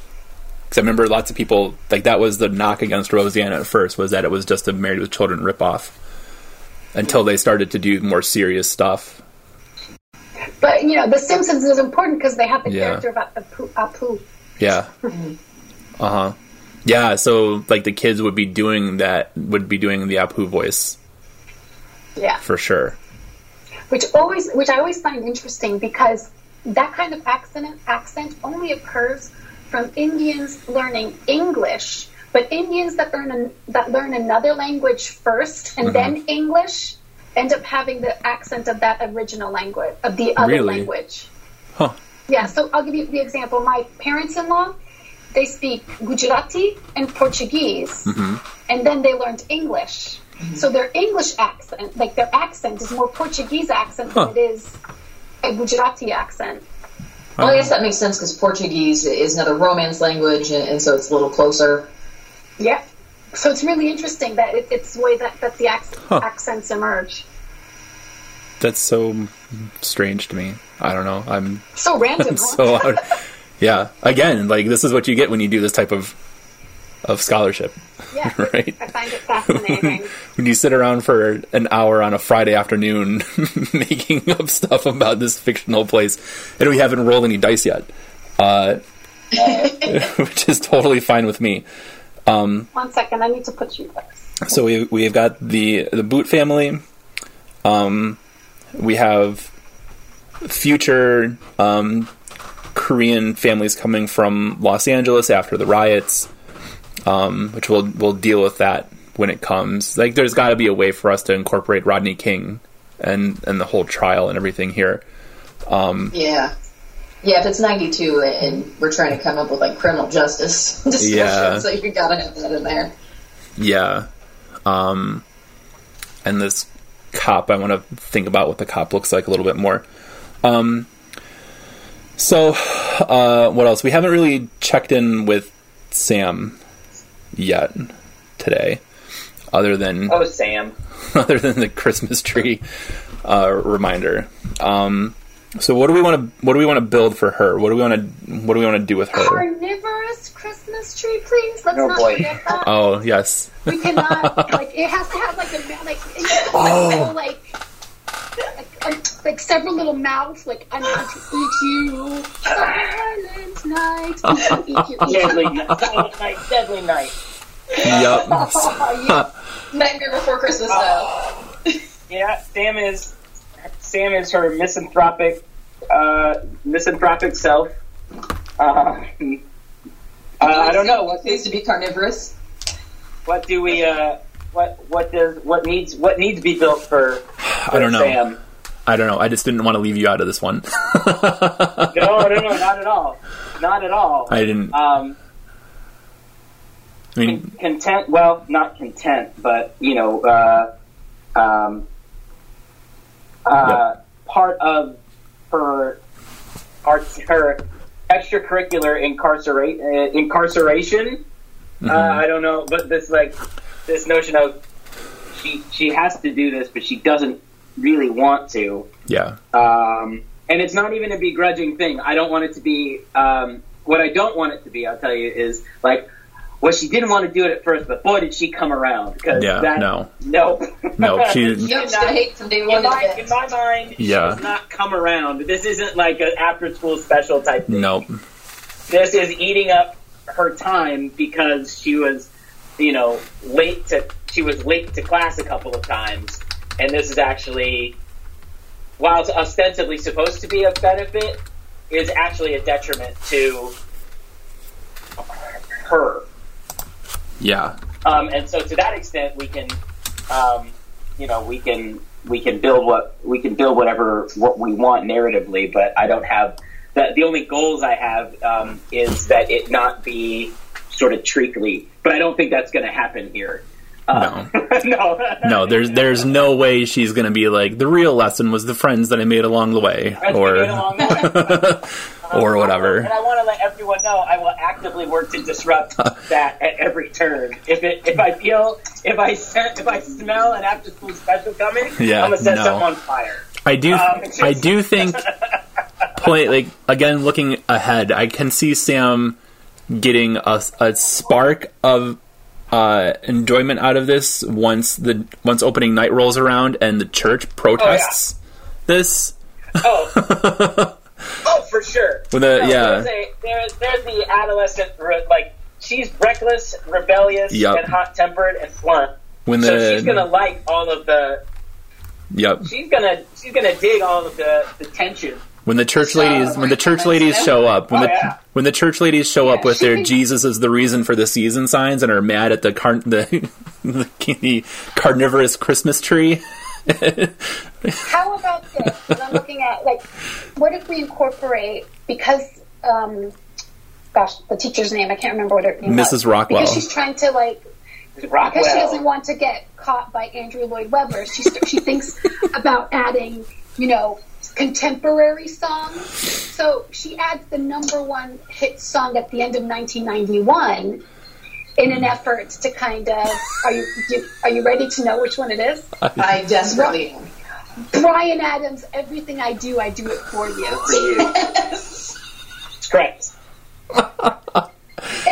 Because I remember lots of people, like, that was the knock against Roseanne at first, was that it was just a Married with Children ripoff until they started to do more serious stuff. But, you know, The Simpsons is important because they have the character about Apu. Yeah. Uh-huh. Yeah, so, like, the kids would be doing that, would be doing the Apu voice. Yeah. For sure. Which I always find interesting because that kind of accent only occurs from Indians learning English, but Indians that learn another language first and then English end up having the accent of that original language, of the other language. Huh. Yeah, so I'll give you the example. My parents-in-law, they speak Gujarati and Portuguese, and then they learned English. Mm-hmm. So their English accent, like their accent, is more Portuguese accent than it is a Gujarati accent. Well, I guess that makes sense because Portuguese is another Romance language, and so it's a little closer. Yeah. So it's really interesting that it's the way that the accents emerge. That's so strange to me. I don't know. I'm so random. I'm so out. Yeah. Again, like, this is what you get when you do this type of scholarship. Yeah. Right. I find it fascinating. When you sit around for an hour on a Friday afternoon making up stuff about this fictional place, and we haven't rolled any dice yet, which is totally fine with me. 1 second, I need to put you first. So we've got the Boot family. We have future Korean families coming from Los Angeles after the riots, which we'll deal with that when it comes. Like, there's got to be a way for us to incorporate Rodney King and the whole trial and everything here. Yeah, if it's 92 and we're trying to come up with, like, criminal justice discussions, so you got to have that in there. Yeah. And this cop, I want to think about what the cop looks like a little bit more. So what else? We haven't really checked in with Sam yet today, other than the Christmas tree reminder. So what do we want to build for her? What do we want to do with her? Carnivorous Christmas tree, please. Let's not forget that. Oh, yes. We cannot, like, it has to have like several little mouths, like, I'm going to eat you silent night. I'm going to eat you deadly night. Yep. Nightmare Before Christmas though. Yeah, Sam is her misanthropic self. I don't know what needs to be carnivorous. What do we? What needs to be built for I don't know. Sam? I don't know. I just didn't want to leave you out of this one. No, not at all. I didn't. I mean, content. Well, not content, but you know. Part of her extracurricular incarceration. I don't know, but this notion of she has to do this, but she doesn't really want to. Yeah. And it's not even a begrudging thing. I don't want it to be. What I don't want it to be, I'll tell you, is like. Well, she didn't want to do it at first, but boy, did she come around. No. In my mind, she does not come around. This isn't like an after-school special type thing. Nope. This is eating up her time because she was late to class a couple of times. And this is actually, while it's ostensibly supposed to be a benefit, is actually a detriment to her. Yeah. And so to that extent, we can, we can build whatever we want narratively, but I don't have the only goals I have is that it not be sort of treacly, but I don't think that's going to happen here. No, there's no way she's going to be like, the real lesson was the friends that I made along the way, or whatever. And I want to let everyone know I will actively work to disrupt that at every turn. If I smell an after school special coming, yeah, I'm going to set something on fire. I do think again, looking ahead, I can see Sam getting a spark of enjoyment out of this once opening night rolls around and the church protests this. Oh, oh, for sure. There's the adolescent, like, she's reckless, rebellious, and hot tempered and blunt. So she's gonna like all of the. Yep. She's gonna dig all of the tension. When the church ladies show up with their Jesus is the reason for the season signs and are mad at the carnivorous Christmas tree. How about this? I'm looking at, like, what if we incorporate, because the teacher's name, I can't remember what her name was. Mrs. Rockwell. Because she's trying to, like, Rockwell. Because she doesn't want to get caught by Andrew Lloyd Webber. She thinks about adding, contemporary song, so she adds the number one hit song at the end of 1991 in an effort to kind of, are you ready to know which one it is? I desperately am. Bryan Adams, Everything I Do It For You. It's correct. And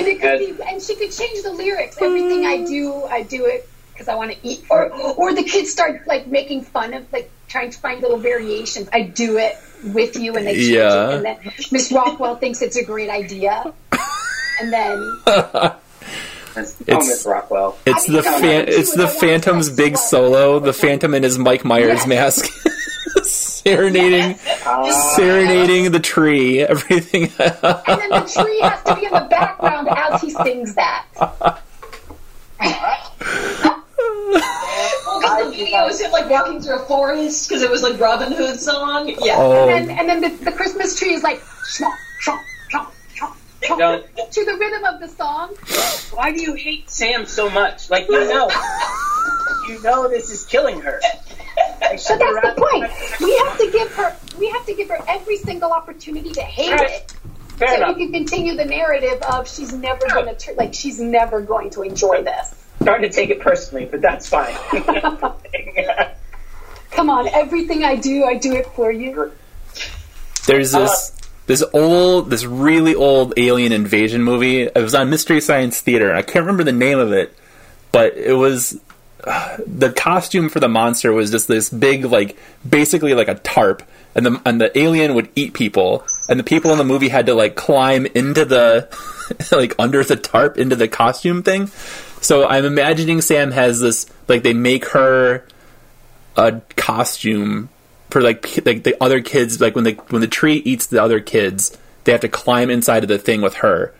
it could be, and she could change the lyrics. Everything I do it because I want to eat, or the kids start like making fun of, like, trying to find little variations. I do it with you, and they change it, and then Miss Rockwell thinks it's a great idea, and then Miss Rockwell. It's the Phantom's big solo. The Phantom in his Mike Myers mask, serenading the tree. Everything, and then the tree has to be in the background as he sings that. Well, the video is him like walking through a forest because it was like Robin Hood's song. Yeah, oh. and then the Christmas tree is like chomp, chomp, chomp, chomp, chomp, to the rhythm of the song. Why do you hate Sam so much? Like, you know this is killing her. But that's the point. We have to give her every single opportunity to hate it. Fair enough. You can continue the narrative of she's never going to enjoy this. Starting to take it personally, but that's fine. Come on, everything I do it for you. There's this really old alien invasion movie. It was on Mystery Science Theater. I can't remember the name of it, but it was the costume for the monster was just this big, like, basically like a tarp, and the alien would eat people, and the people in the movie had to, like, climb into the like under the tarp into the costume thing. So I'm imagining Sam has this, like, they make her a costume for, like the other kids, like, when the tree eats the other kids, they have to climb inside of the thing with her.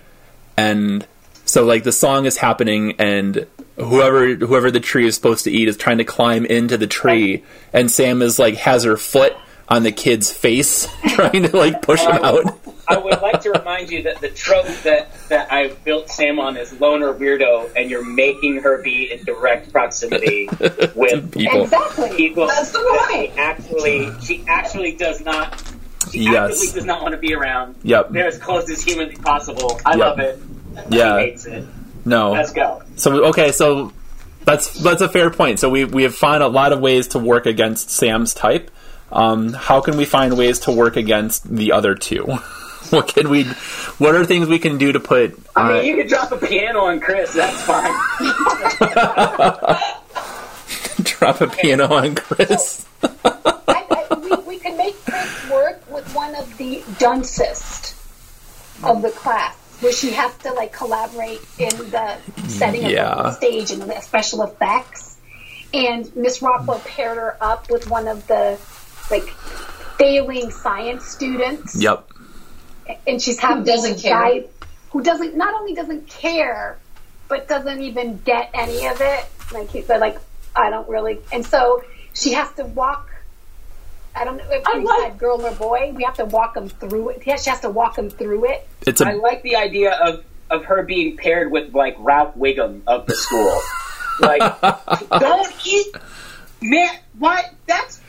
And so, like, the song is happening, and whoever the tree is supposed to eat is trying to climb into the tree, and Sam is, like, has her foot on the kid's face, trying to, like, push him out. I would like to remind you that the trope that I built Sam on is loner weirdo, and you're making her be in direct proximity with people. Exactly. People. That's the point. She actually does not want to be around. Yep. They're as close as humanly possible. I love it. Yeah. She hates it. No. Let's go. So that's a fair point. So we have found a lot of ways to work against Sam's type. How can we find ways to work against the other two? What are things we can do to put? I mean, you could drop a piano on Chris. That's fine. Drop a piano on Chris. So, we can make Chris work with one of the dunces of the class, where she has to, like, collaborate in the setting of the stage and the special effects. And Miss Rockwell paired her up with one of the, like, failing science students. Yep. And she's having who not only doesn't care, but doesn't even get any of it. Like he said, like, I don't really. And so she has to walk. I don't know if it's girl or boy. We have to walk them through it. Yeah, she has to walk them through it. I like the idea of her being paired with, like, Ralph Wiggum of the school. Like, don't eat, man. What?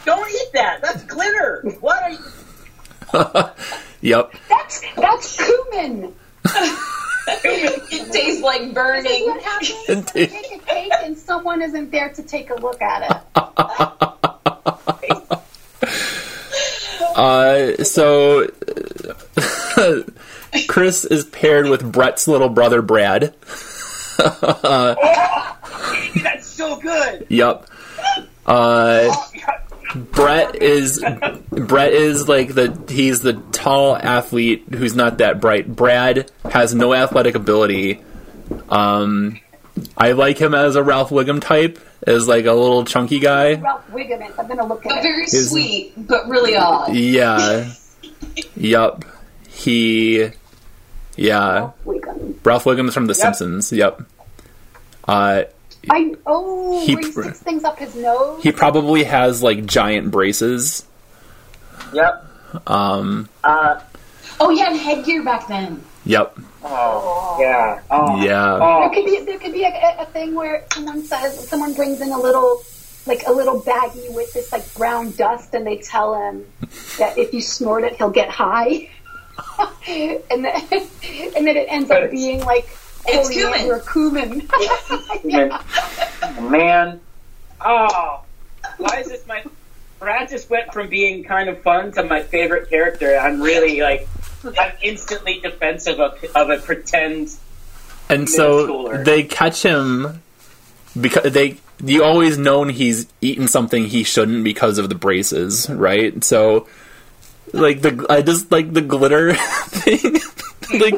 Don't eat that. That's glitter. What are you? Yep. That's cumin. It tastes like burning. This is what happens when you take a cake and someone isn't there to take a look at it. So Chris is paired with Brett's little brother, Brad. That's so good. Yep. Brett is like he's the tall athlete who's not that bright. Brad has no athletic ability. I like him as a Ralph Wiggum type, as like a little chunky guy. Ralph Wiggum, I'm gonna look at it. Very sweet, but really odd. Yeah. Yep. Ralph Wiggum. Ralph Wiggum is from The Simpsons. Yep. Where he sticks things up his nose. He probably has like giant braces. Yep. He had headgear back then. Yep. Oh yeah. Oh yeah. Oh. There could be a thing where someone brings in a little baggie with this like brown dust, and they tell him that if you snort it, he'll get high, and then it ends up being like. It's cumin. Or cumin. Yeah. Man. Oh. Why is this Brad just went from being kind of fun to my favorite character. I'm really like, I'm instantly defensive of a pretend and so schooler. They catch him because you always known he's eaten something he shouldn't because of the braces, right? So like the glitter thing. Like,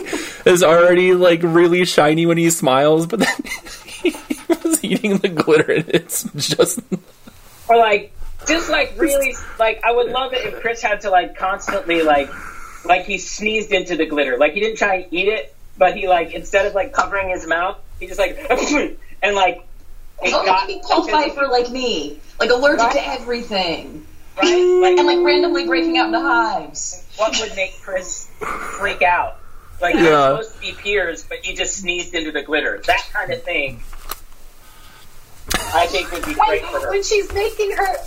is already like really shiny when he smiles, but then he was eating the glitter, and it's just or like just like really like I would love it if Chris had to like constantly like he sneezed into the glitter, like he didn't try and eat it, but he like instead of like covering his mouth, he just like and like it got like Paul Pfeiffer like me, like allergic to everything. Right? Like, and like randomly breaking out into hives. What would make Chris freak out? Like, yeah. They're supposed to be peers, but you just sneezed into the glitter. That kind of thing, I think, would be great for her. When she's making her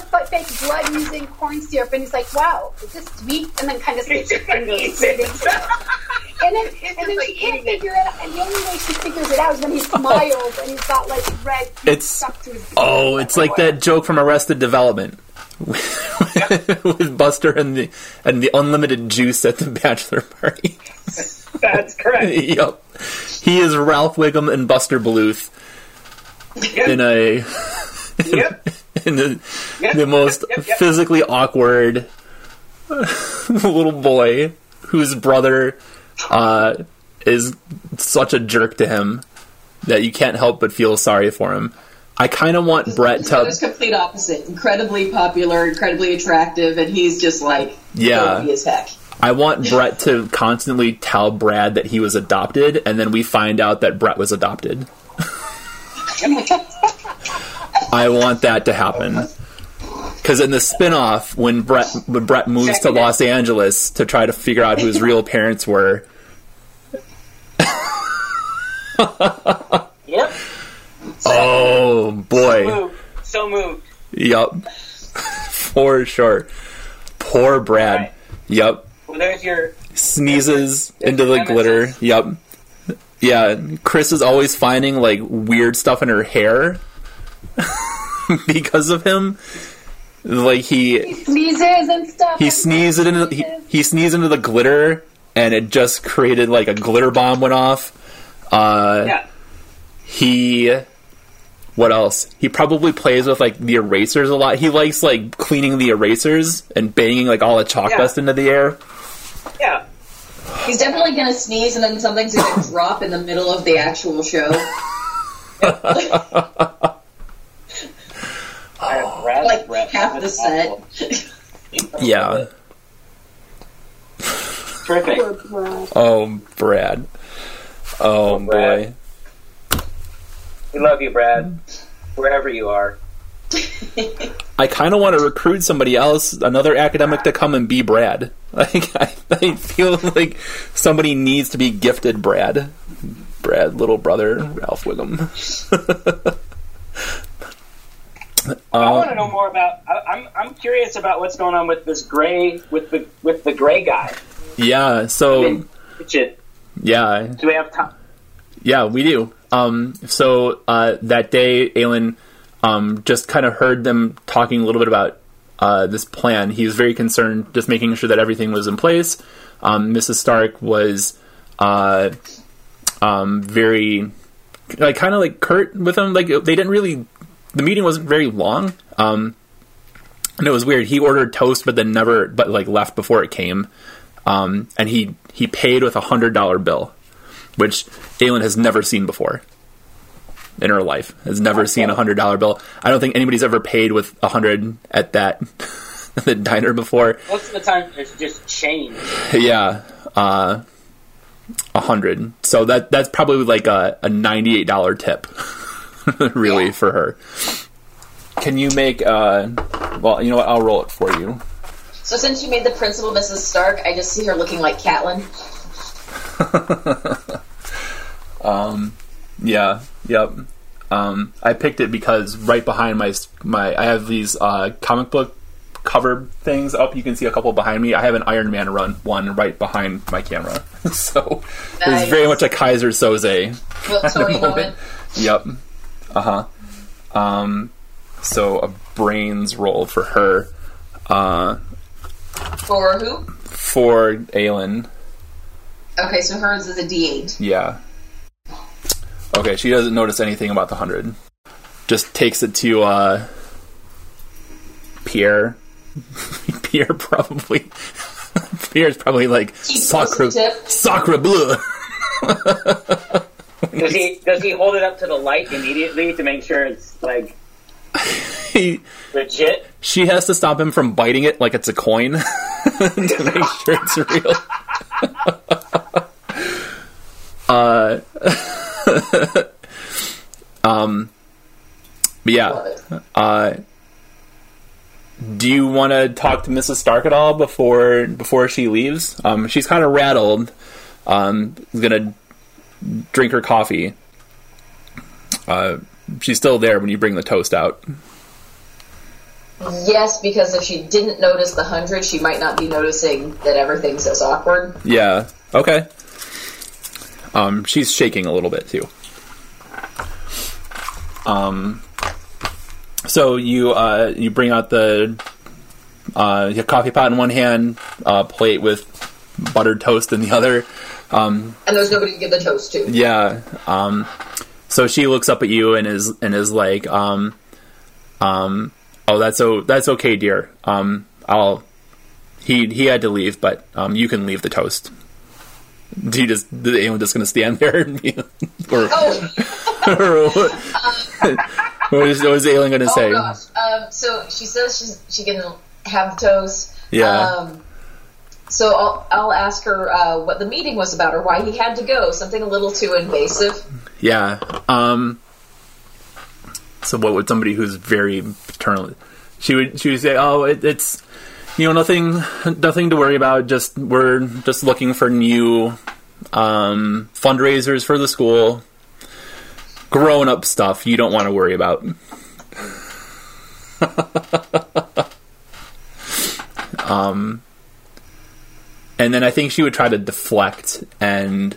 foot bake blood using corn syrup, and he's like, "Wow, is this sweet?" And then kind of sticks her fingers into it. And then she can't figure it out. And the only way she figures it out is when he smiles and he's got like red stuck to his beard. Oh, it's like that joke from Arrested Development. With Buster and the unlimited juice at the bachelor party. That's correct. Yep. He is Ralph Wiggum and Buster Bluth. Yep. In the most physically awkward little boy whose brother is such a jerk to him that you can't help but feel sorry for him. I kind of want Brett to... It's complete opposite. Incredibly popular, incredibly attractive, and he's just like... Yeah. He is heck. I want Brett to constantly tell Brad that he was adopted, and then we find out that Brett was adopted. I want that to happen. Because in the spinoff, when Brett moves to Los Angeles to try to figure out who his real parents were... Yep. Oh boy! So moved. Yep, for sure. Poor Brad. Right. Yep. Well, there's your sneezes into the glitter. Yep. Yeah, Chris is always finding like weird stuff in her hair because of him. Like he sneezes and stuff. He sneezed into the glitter, and it just created like a glitter bomb went off. Yeah. What else? He probably plays with, like, the erasers a lot. He likes, like, cleaning the erasers and banging, like, all the chalk dust into the air. Yeah. He's definitely going to sneeze, and then something's going to drop in the middle of the actual show. like half the set. Yeah. Terrific. Oh, Brad. Oh, Brad. Boy. We love you, Brad. Wherever you are. I kind of want to recruit somebody else, another academic, to come and be Brad. Like, I feel like somebody needs to be gifted Brad. Brad, little brother, Ralph Wiggum. I want to know more about. I'm curious about what's going on with this gray, with the gray guy. Yeah. So. Yeah. Do we have time? Yeah, we do. So that day, Aylin just kind of heard them talking a little bit about this plan. He was very concerned, just making sure that everything was in place. Mrs. Stark was very like kind of like curt with him. Like they didn't really. The meeting wasn't very long, and it was weird. He ordered toast, but then never, but like left before it came. And he paid with $100 bill, which Aylin has never seen before in her life. Has never seen $100 bill. I don't think anybody's ever paid with $100 at that the diner before. Most of the time, it's just change. Yeah, $100. So that's probably like a $98 tip. Really, yeah. For her. Can you make well, you know what, I'll roll it for you. So since you made the principal Mrs. Stark, I just see her looking like Catelyn. Yeah, yep. I picked it because right behind my I have these comic book cover things up. You can see a couple behind me. I have an Iron Man one right behind my camera. So nice. It's very much a Kaiser Soze. Totally moment. Yep. Uh-huh. So a brains roll for her. For who? For Aylin. Okay, so hers is a D8. Yeah. Okay, she doesn't notice anything about the 100. Just takes it to, Pierre. Pierre probably... Pierre's probably like... Sacre bleu! Does he hold it up to the light immediately to make sure it's like legit? She has to stop him from biting it like it's a coin to make sure it's real. But yeah. Do you want to talk to Mrs. Stark at all before she leaves? She's kind of rattled. She's gonna drink her coffee. She's still there when you bring the toast out. Yes, because if she didn't notice the 100, she might not be noticing that everything's as awkward. Yeah. Okay. She's shaking a little bit too. So you you bring out the your coffee pot in one hand, plate with buttered toast in the other. And there's nobody to give the toast to. Yeah. So she looks up at you and is like, oh, that's okay, dear. He had to leave, but you can leave the toast. Do you just? Is anyone just gonna stand there? And be, or, what is Aylin gonna say? Gosh. So she says she can have the toast. Yeah. So I'll ask her what the meeting was about or why he had to go. Something a little too invasive. Yeah. So what would somebody who's very paternal... She would say, oh, it's... You know, nothing to worry about. We're just looking for new fundraisers for the school. Grown-up stuff you don't want to worry about. And then I think she would try to deflect and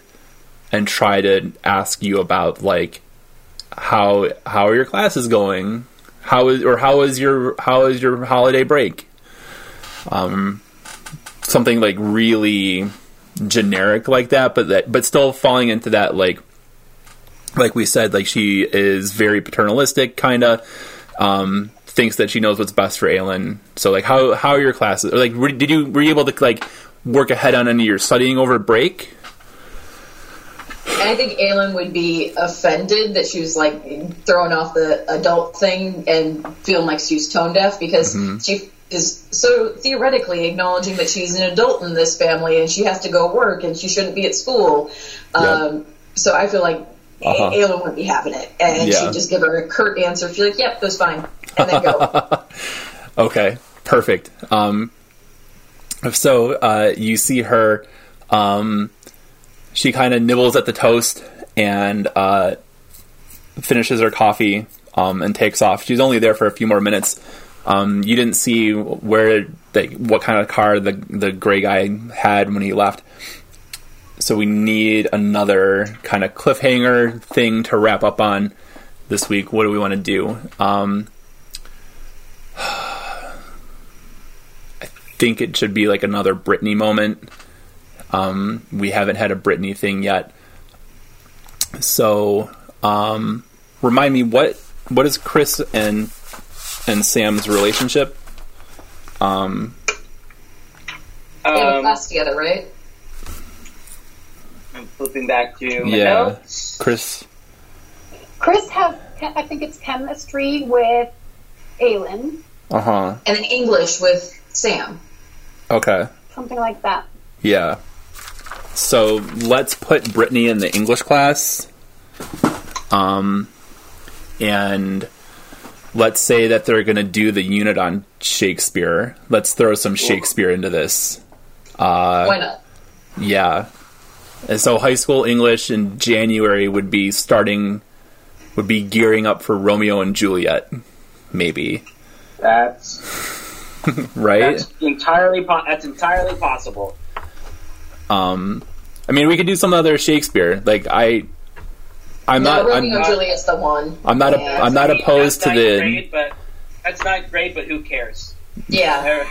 try to ask you about like how are your classes going? How is your holiday break? Something like really generic like that, but still falling into that like we said, like she is very paternalistic kinda. Thinks that she knows what's best for Aylin. So like how are your classes? Or, like were you able to like work ahead on any of your studying over break? I think Aylin would be offended that she was, like, thrown off the adult thing and feeling like she was tone deaf, because she is so theoretically acknowledging that she's an adult in this family and she has to go work and she shouldn't be at school. So I feel like Aylin wouldn't be having it. And she'd just give her a curt answer. She'd be like, yep, that's fine. And then go. Okay, perfect. So you see her... she kind of nibbles at the toast and finishes her coffee and takes off. She's only there for a few more minutes. You didn't see what kind of car the gray guy had when he left. So we need another kind of cliffhanger thing to wrap up on this week. What do we want to do? I think it should be like another Britney moment. We haven't had a Britney thing yet. So, remind me, what is Chris and Sam's relationship? They have a class together, right? I'm flipping back to my notes. Chris has, I think it's chemistry with Aylin. And then English with Sam. Okay. Something like that. Yeah. So let's put Britney in the English class, and let's say that they're going to do the unit on Shakespeare. Let's throw some Shakespeare into this. Why not? Yeah. And so high school English in January would be gearing up for Romeo and Juliet, maybe. That's right. That's entirely possible. I mean, we could do some other Shakespeare. Like Romeo and Juliet's the one. I'm not opposed to the. Great, but that's not great. But who cares? Yeah.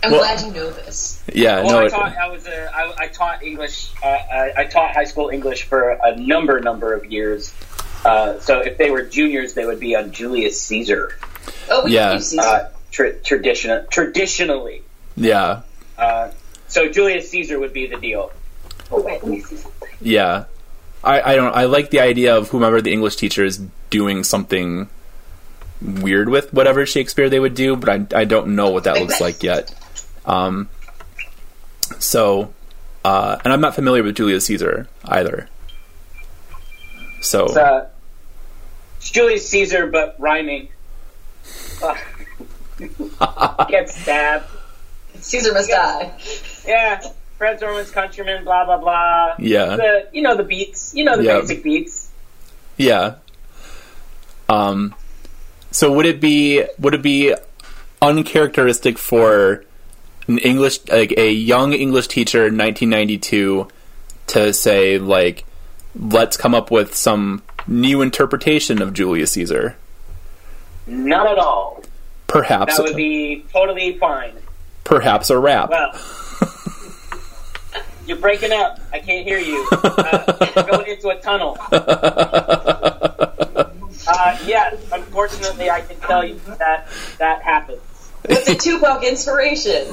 I'm glad you know this. Yeah. Well, no. I taught English. I taught high school English for a number of years. So if they were juniors, they would be on Julius Caesar. Oh, we can do Caesar. Traditionally. Yeah. So Julius Caesar would be the deal. Oh, wait, let me see something. Yeah. I like the idea of whomever the English teacher is doing something weird with whatever Shakespeare they would do, but I don't know what that looks like yet. And I'm not familiar with Julius Caesar either. So it's Julius Caesar, but rhyming. Gets stabbed. Caesar must die. Yeah, Fred Zorman's countrymen, blah blah blah. Yeah, the beats, basic beats. Yeah. So would it be uncharacteristic for an English, like a young English teacher in 1992, to say like, let's come up with some new interpretation of Julius Caesar? Not at all. Perhaps that would be totally fine. Perhaps a rap. Well, you're breaking up. I can't hear you. You're going into a tunnel. Unfortunately, I can tell you that happens. With the Tupac inspiration.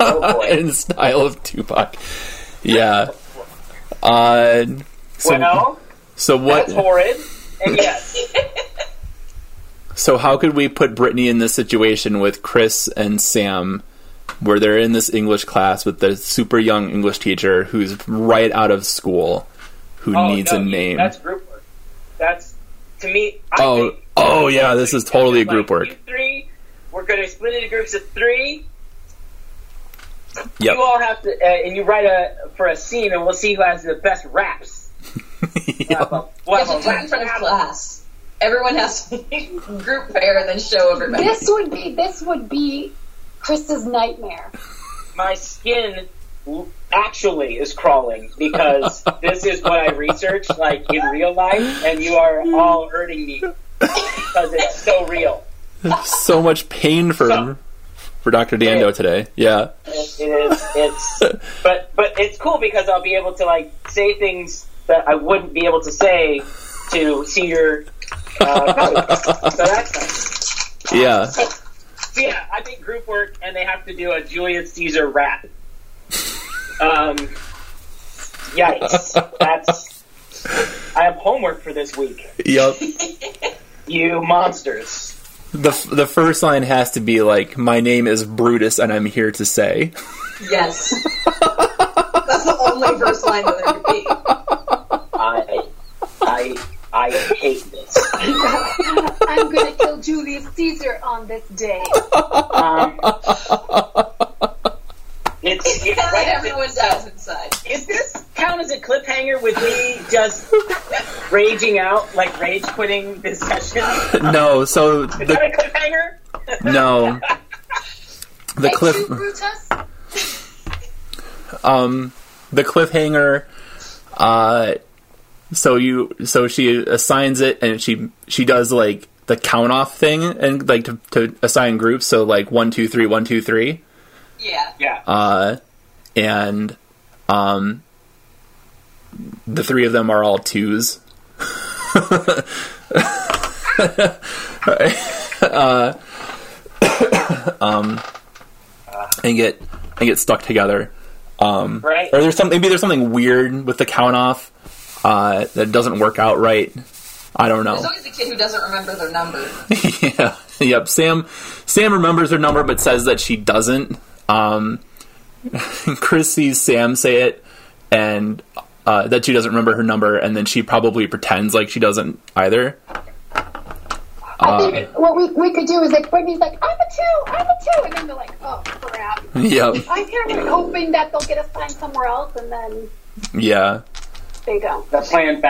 Oh, boy. In the style of Tupac. Yeah. So what? That's horrid. And yes. So how could we put Britney in this situation with Chris and Sam, where they're in this English class with the super young English teacher who's right out of school, who needs a name? That's group work. That's, to me, this is totally group work. We're going to split into groups of three. Yep. You all have to, and you write for a scene, and we'll see who has the best raps. Yep. We'll have a rap in front of class. Everyone has to group pair and then show everybody. This would be Chris's nightmare. My skin actually is crawling because this is what I researched, like, in real life, and you are all hurting me because it's so real. So much pain for Dr. Dando today. Yeah. It's but it's cool because I'll be able to, like, say things that I wouldn't be able to say to senior so that's nice. Yeah. So yeah, I think group work, and they have to do a Julius Caesar rap. Yikes. That's... I have homework for this week. Yup. You monsters. The first line has to be like, my name is Brutus and I'm here to say. Yes. That's the only first line that there could be. I hate this. I'm gonna kill Julius Caesar on this day. It's kind of like everyone dies inside. Is this count as a cliffhanger with me just raging out, like rage quitting this session? No, so... Is that a cliffhanger? No. The Brutus? The cliffhanger... So she assigns it, and she does, like, the count-off thing, and, like, to assign groups, so, like, 1, 2, 3, 1, 2, 3. Yeah. Yeah. And the three of them are all twos. and get stuck together. Right. Or there's something weird with the count-off. That doesn't work out right. I don't know. There's always a kid who doesn't remember their number. Yeah. Yep. Sam remembers her number but says that she doesn't. Chris sees Sam say it and that she doesn't remember her number, and then she probably pretends like she doesn't either. I think what we could do is, like, Brittany's like, I'm a two, and then they're like, oh crap. Yep. I'm here and hoping that they'll get assigned somewhere else, and then yeah. They don't. The plan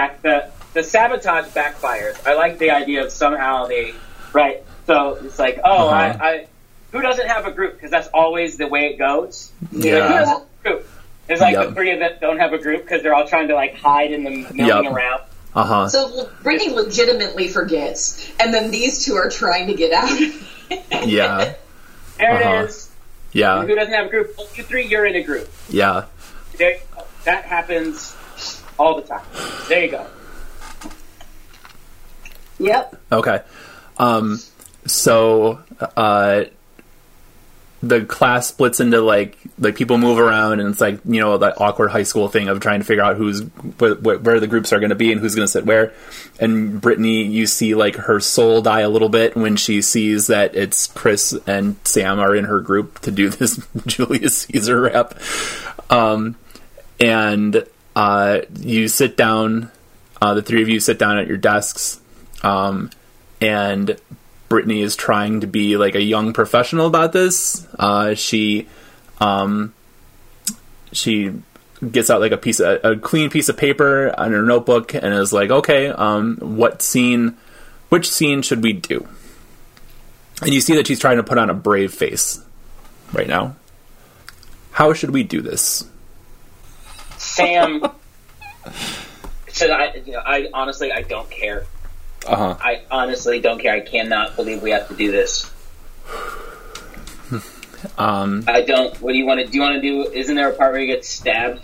the sabotage backfires. I like the idea of somehow they, right? So it's like, oh, uh-huh. I who doesn't have a group? Because that's always the way it goes. Yeah. Like, who doesn't have a group? It's like the three of them don't have a group because they're all trying to like hide in them milling around. Uh huh. So Brittany legitimately forgets, and then these two are trying to get out. Yeah. There it is. Yeah. Who doesn't have a group? 1, 2, 3. You're in a group. Yeah. There, that happens. All the time. There you go. Yep. Okay. So the class splits into like people move around, and it's like, you know, that awkward high school thing of trying to figure out who's where the groups are going to be and who's going to sit where. And Brittany, you see like her soul die a little bit when she sees that it's Chris and Sam are in her group to do this Julius Caesar rap. You sit down, the three of you sit down at your desks, and Brittany is trying to be like a young professional about this. She gets out like a clean piece of paper on her notebook and is like, okay, which scene should we do? And you see that she's trying to put on a brave face right now. How should we do this? Sam said, I don't care. Uh-huh. I honestly don't care. I cannot believe we have to do this. I don't. What do you want to do? Isn't there a part where you get stabbed?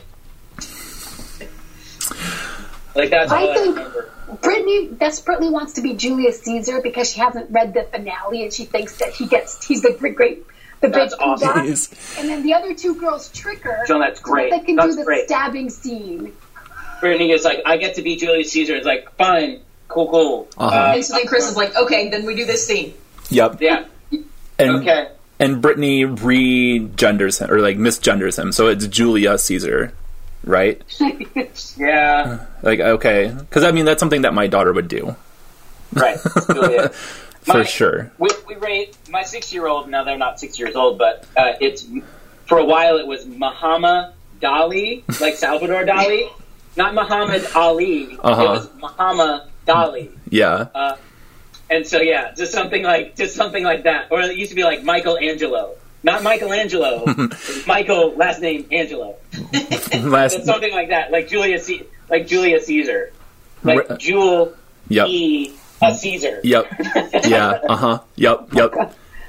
Like, that's all I think. Remember. Brittany desperately wants to be Julius Caesar because she hasn't read the finale and she thinks that he's the great that's awesome. And then the other two girls trick her. John, that's great. So that they can do the stabbing scene. Brittany is like, I get to be Julius Caesar. It's like, fine, cool. Uh-huh. And so then Chris is like, okay, then we do this scene. Yep. Yeah. And Brittany re-genders him, or like misgenders him. So it's Julia Caesar, right? Yeah. Like, okay. Because, I mean, that's something that my daughter would do. Right. Julia. For sure. We rate my 6-year-old, now they're not 6 years old, but it's, for a while it was Muhammad Dali, like Salvador Dali, not Muhammad Ali, It was Muhammad Dali. Yeah. And so, yeah, just something like that. Or it used to be like Michelangelo, not Michelangelo, Michael, last name, Angelo. Something like that, like Julia Caesar, like Jewel E. Caesar. Yep. Yeah. Uh-huh. Yep.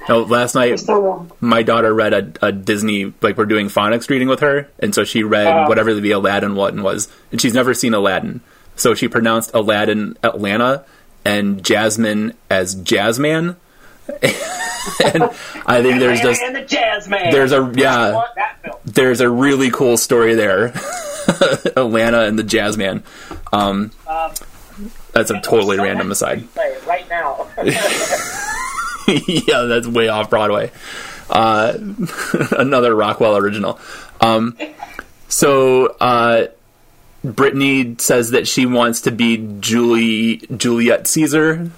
No, last night my daughter read a Disney, like, we're doing phonics reading with her, and so she read whatever the Aladdin one was, and she's never seen Aladdin, so she pronounced Aladdin Atlanta and Jasmine as Jazzman. And I think there's just the Jazzman. There's a really cool story there. Atlanta and the Jazzman. That's a totally random aside. Right now. Yeah, that's way off Broadway. Another Rockwell original. So Brittany says that she wants to be Juliet Caesar.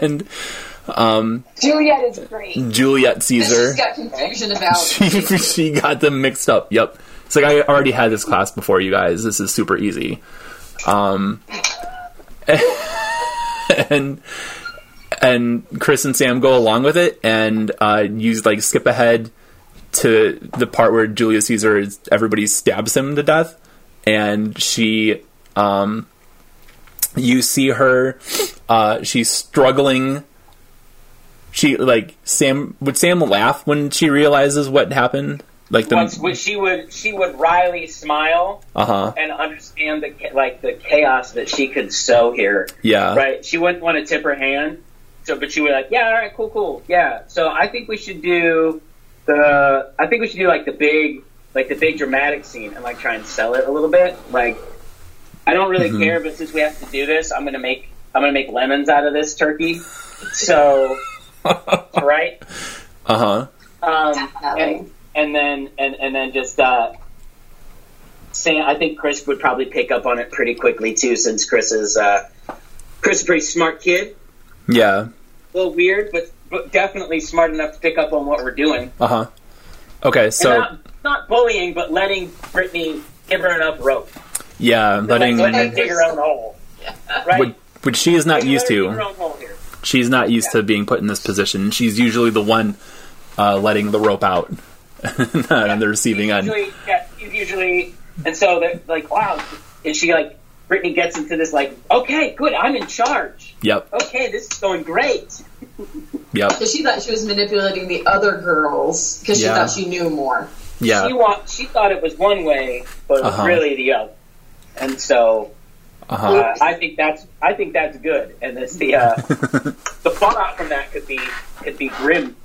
And Juliet is great. Juliet Caesar. She got confusion about. She got them mixed up. Yep. It's like, I already had this class before, you guys. This is super easy. And Chris and Sam go along with it and use like skip ahead to the part where Julius Caesar is, everybody stabs him to death, and she you see her she's struggling. She like Sam laugh when she realizes what happened. Like she would wryly smile and understand the chaos that she could sow here. Yeah, right. She wouldn't want to tip her hand, but she would like, yeah, all right, cool, yeah. So I think we should do like the big dramatic scene and like try and sell it a little bit. Like, I don't really care, but since we have to do this, I'm gonna make lemons out of this turkey. So right, definitely. And then Sam, I think Chris would probably pick up on it pretty quickly too, since Chris is a pretty smart kid. Yeah. A little weird, but definitely smart enough to pick up on what we're doing. Okay, so and not bullying, but letting Brittany give her an up rope. Yeah, letting dig her own hole. Right? Which she is not used to. Her own hole here. She's not used to being put in this position. She's usually the one letting the rope out. On the receiving end. Usually, and so they're like, wow. And she like, Brittany gets into this like, okay, good, I'm in charge. Yep. Okay, this is going great. Yep. Because she thought she was manipulating the other girls because she thought she knew more. Yeah. She thought it was one way, but it was really the other. And so, I think that's good. And this the fallout from that could be grim.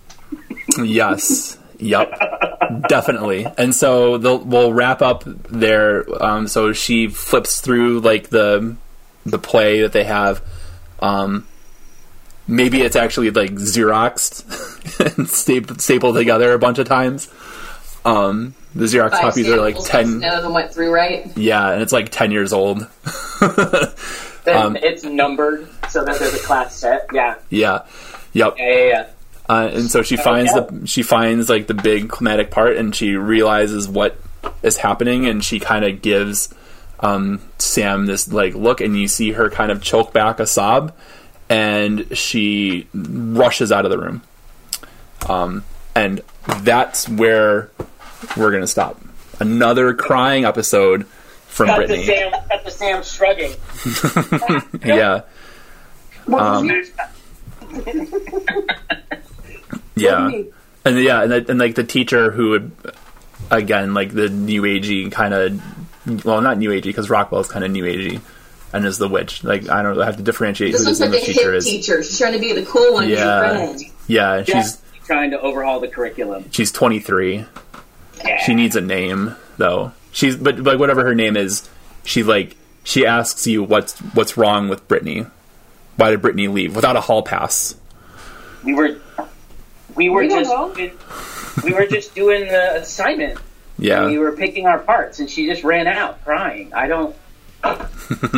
Yes. Yep, definitely. And so we'll wrap up there. So she flips through like the play that they have. Maybe it's actually like Xeroxed and stapled together a bunch of times. The Xerox copies are like 10. None of them went through right. Yeah, and it's like 10 years old. It's numbered so that there's a class set. Yeah. Yeah. Yep. Yeah. And so she finds like the big climatic part, and she realizes what is happening, and she kind of gives Sam this like look, and you see her kind of choke back a sob, and she rushes out of the room. And that's where we're gonna stop. Another crying episode from Brittany. Cut to Sam shrugging. Yeah. Yeah, and like the teacher who would, again, like the new agey kind of, well, not new agey because Rockwell's kind of new agey, and is the witch. Like, I don't know, I have to differentiate who this English teacher is. Teacher, she's trying to be the cool one. Yeah, yeah, she's trying to overhaul the curriculum. She's 23. Yeah. She needs a name though. But whatever her name is, she asks you what's wrong with Brittany. Why did Brittany leave without a hall pass? We were just doing the assignment. Yeah, we were picking our parts, and she just ran out crying. I don't.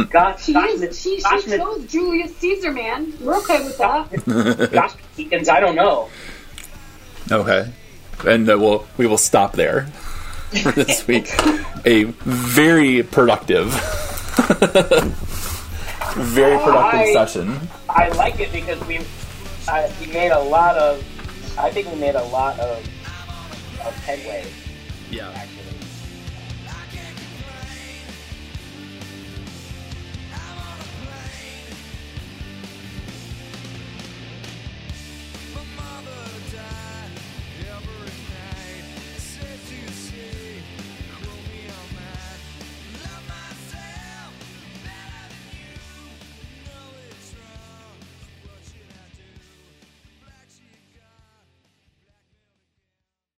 Gosh, she chose Julius Caesar, man. We're okay with that. Gosh, I don't know. Okay, and we will stop there for this week. A very productive. Very productive session. I like it because we made a lot of headway. Yeah. Actually.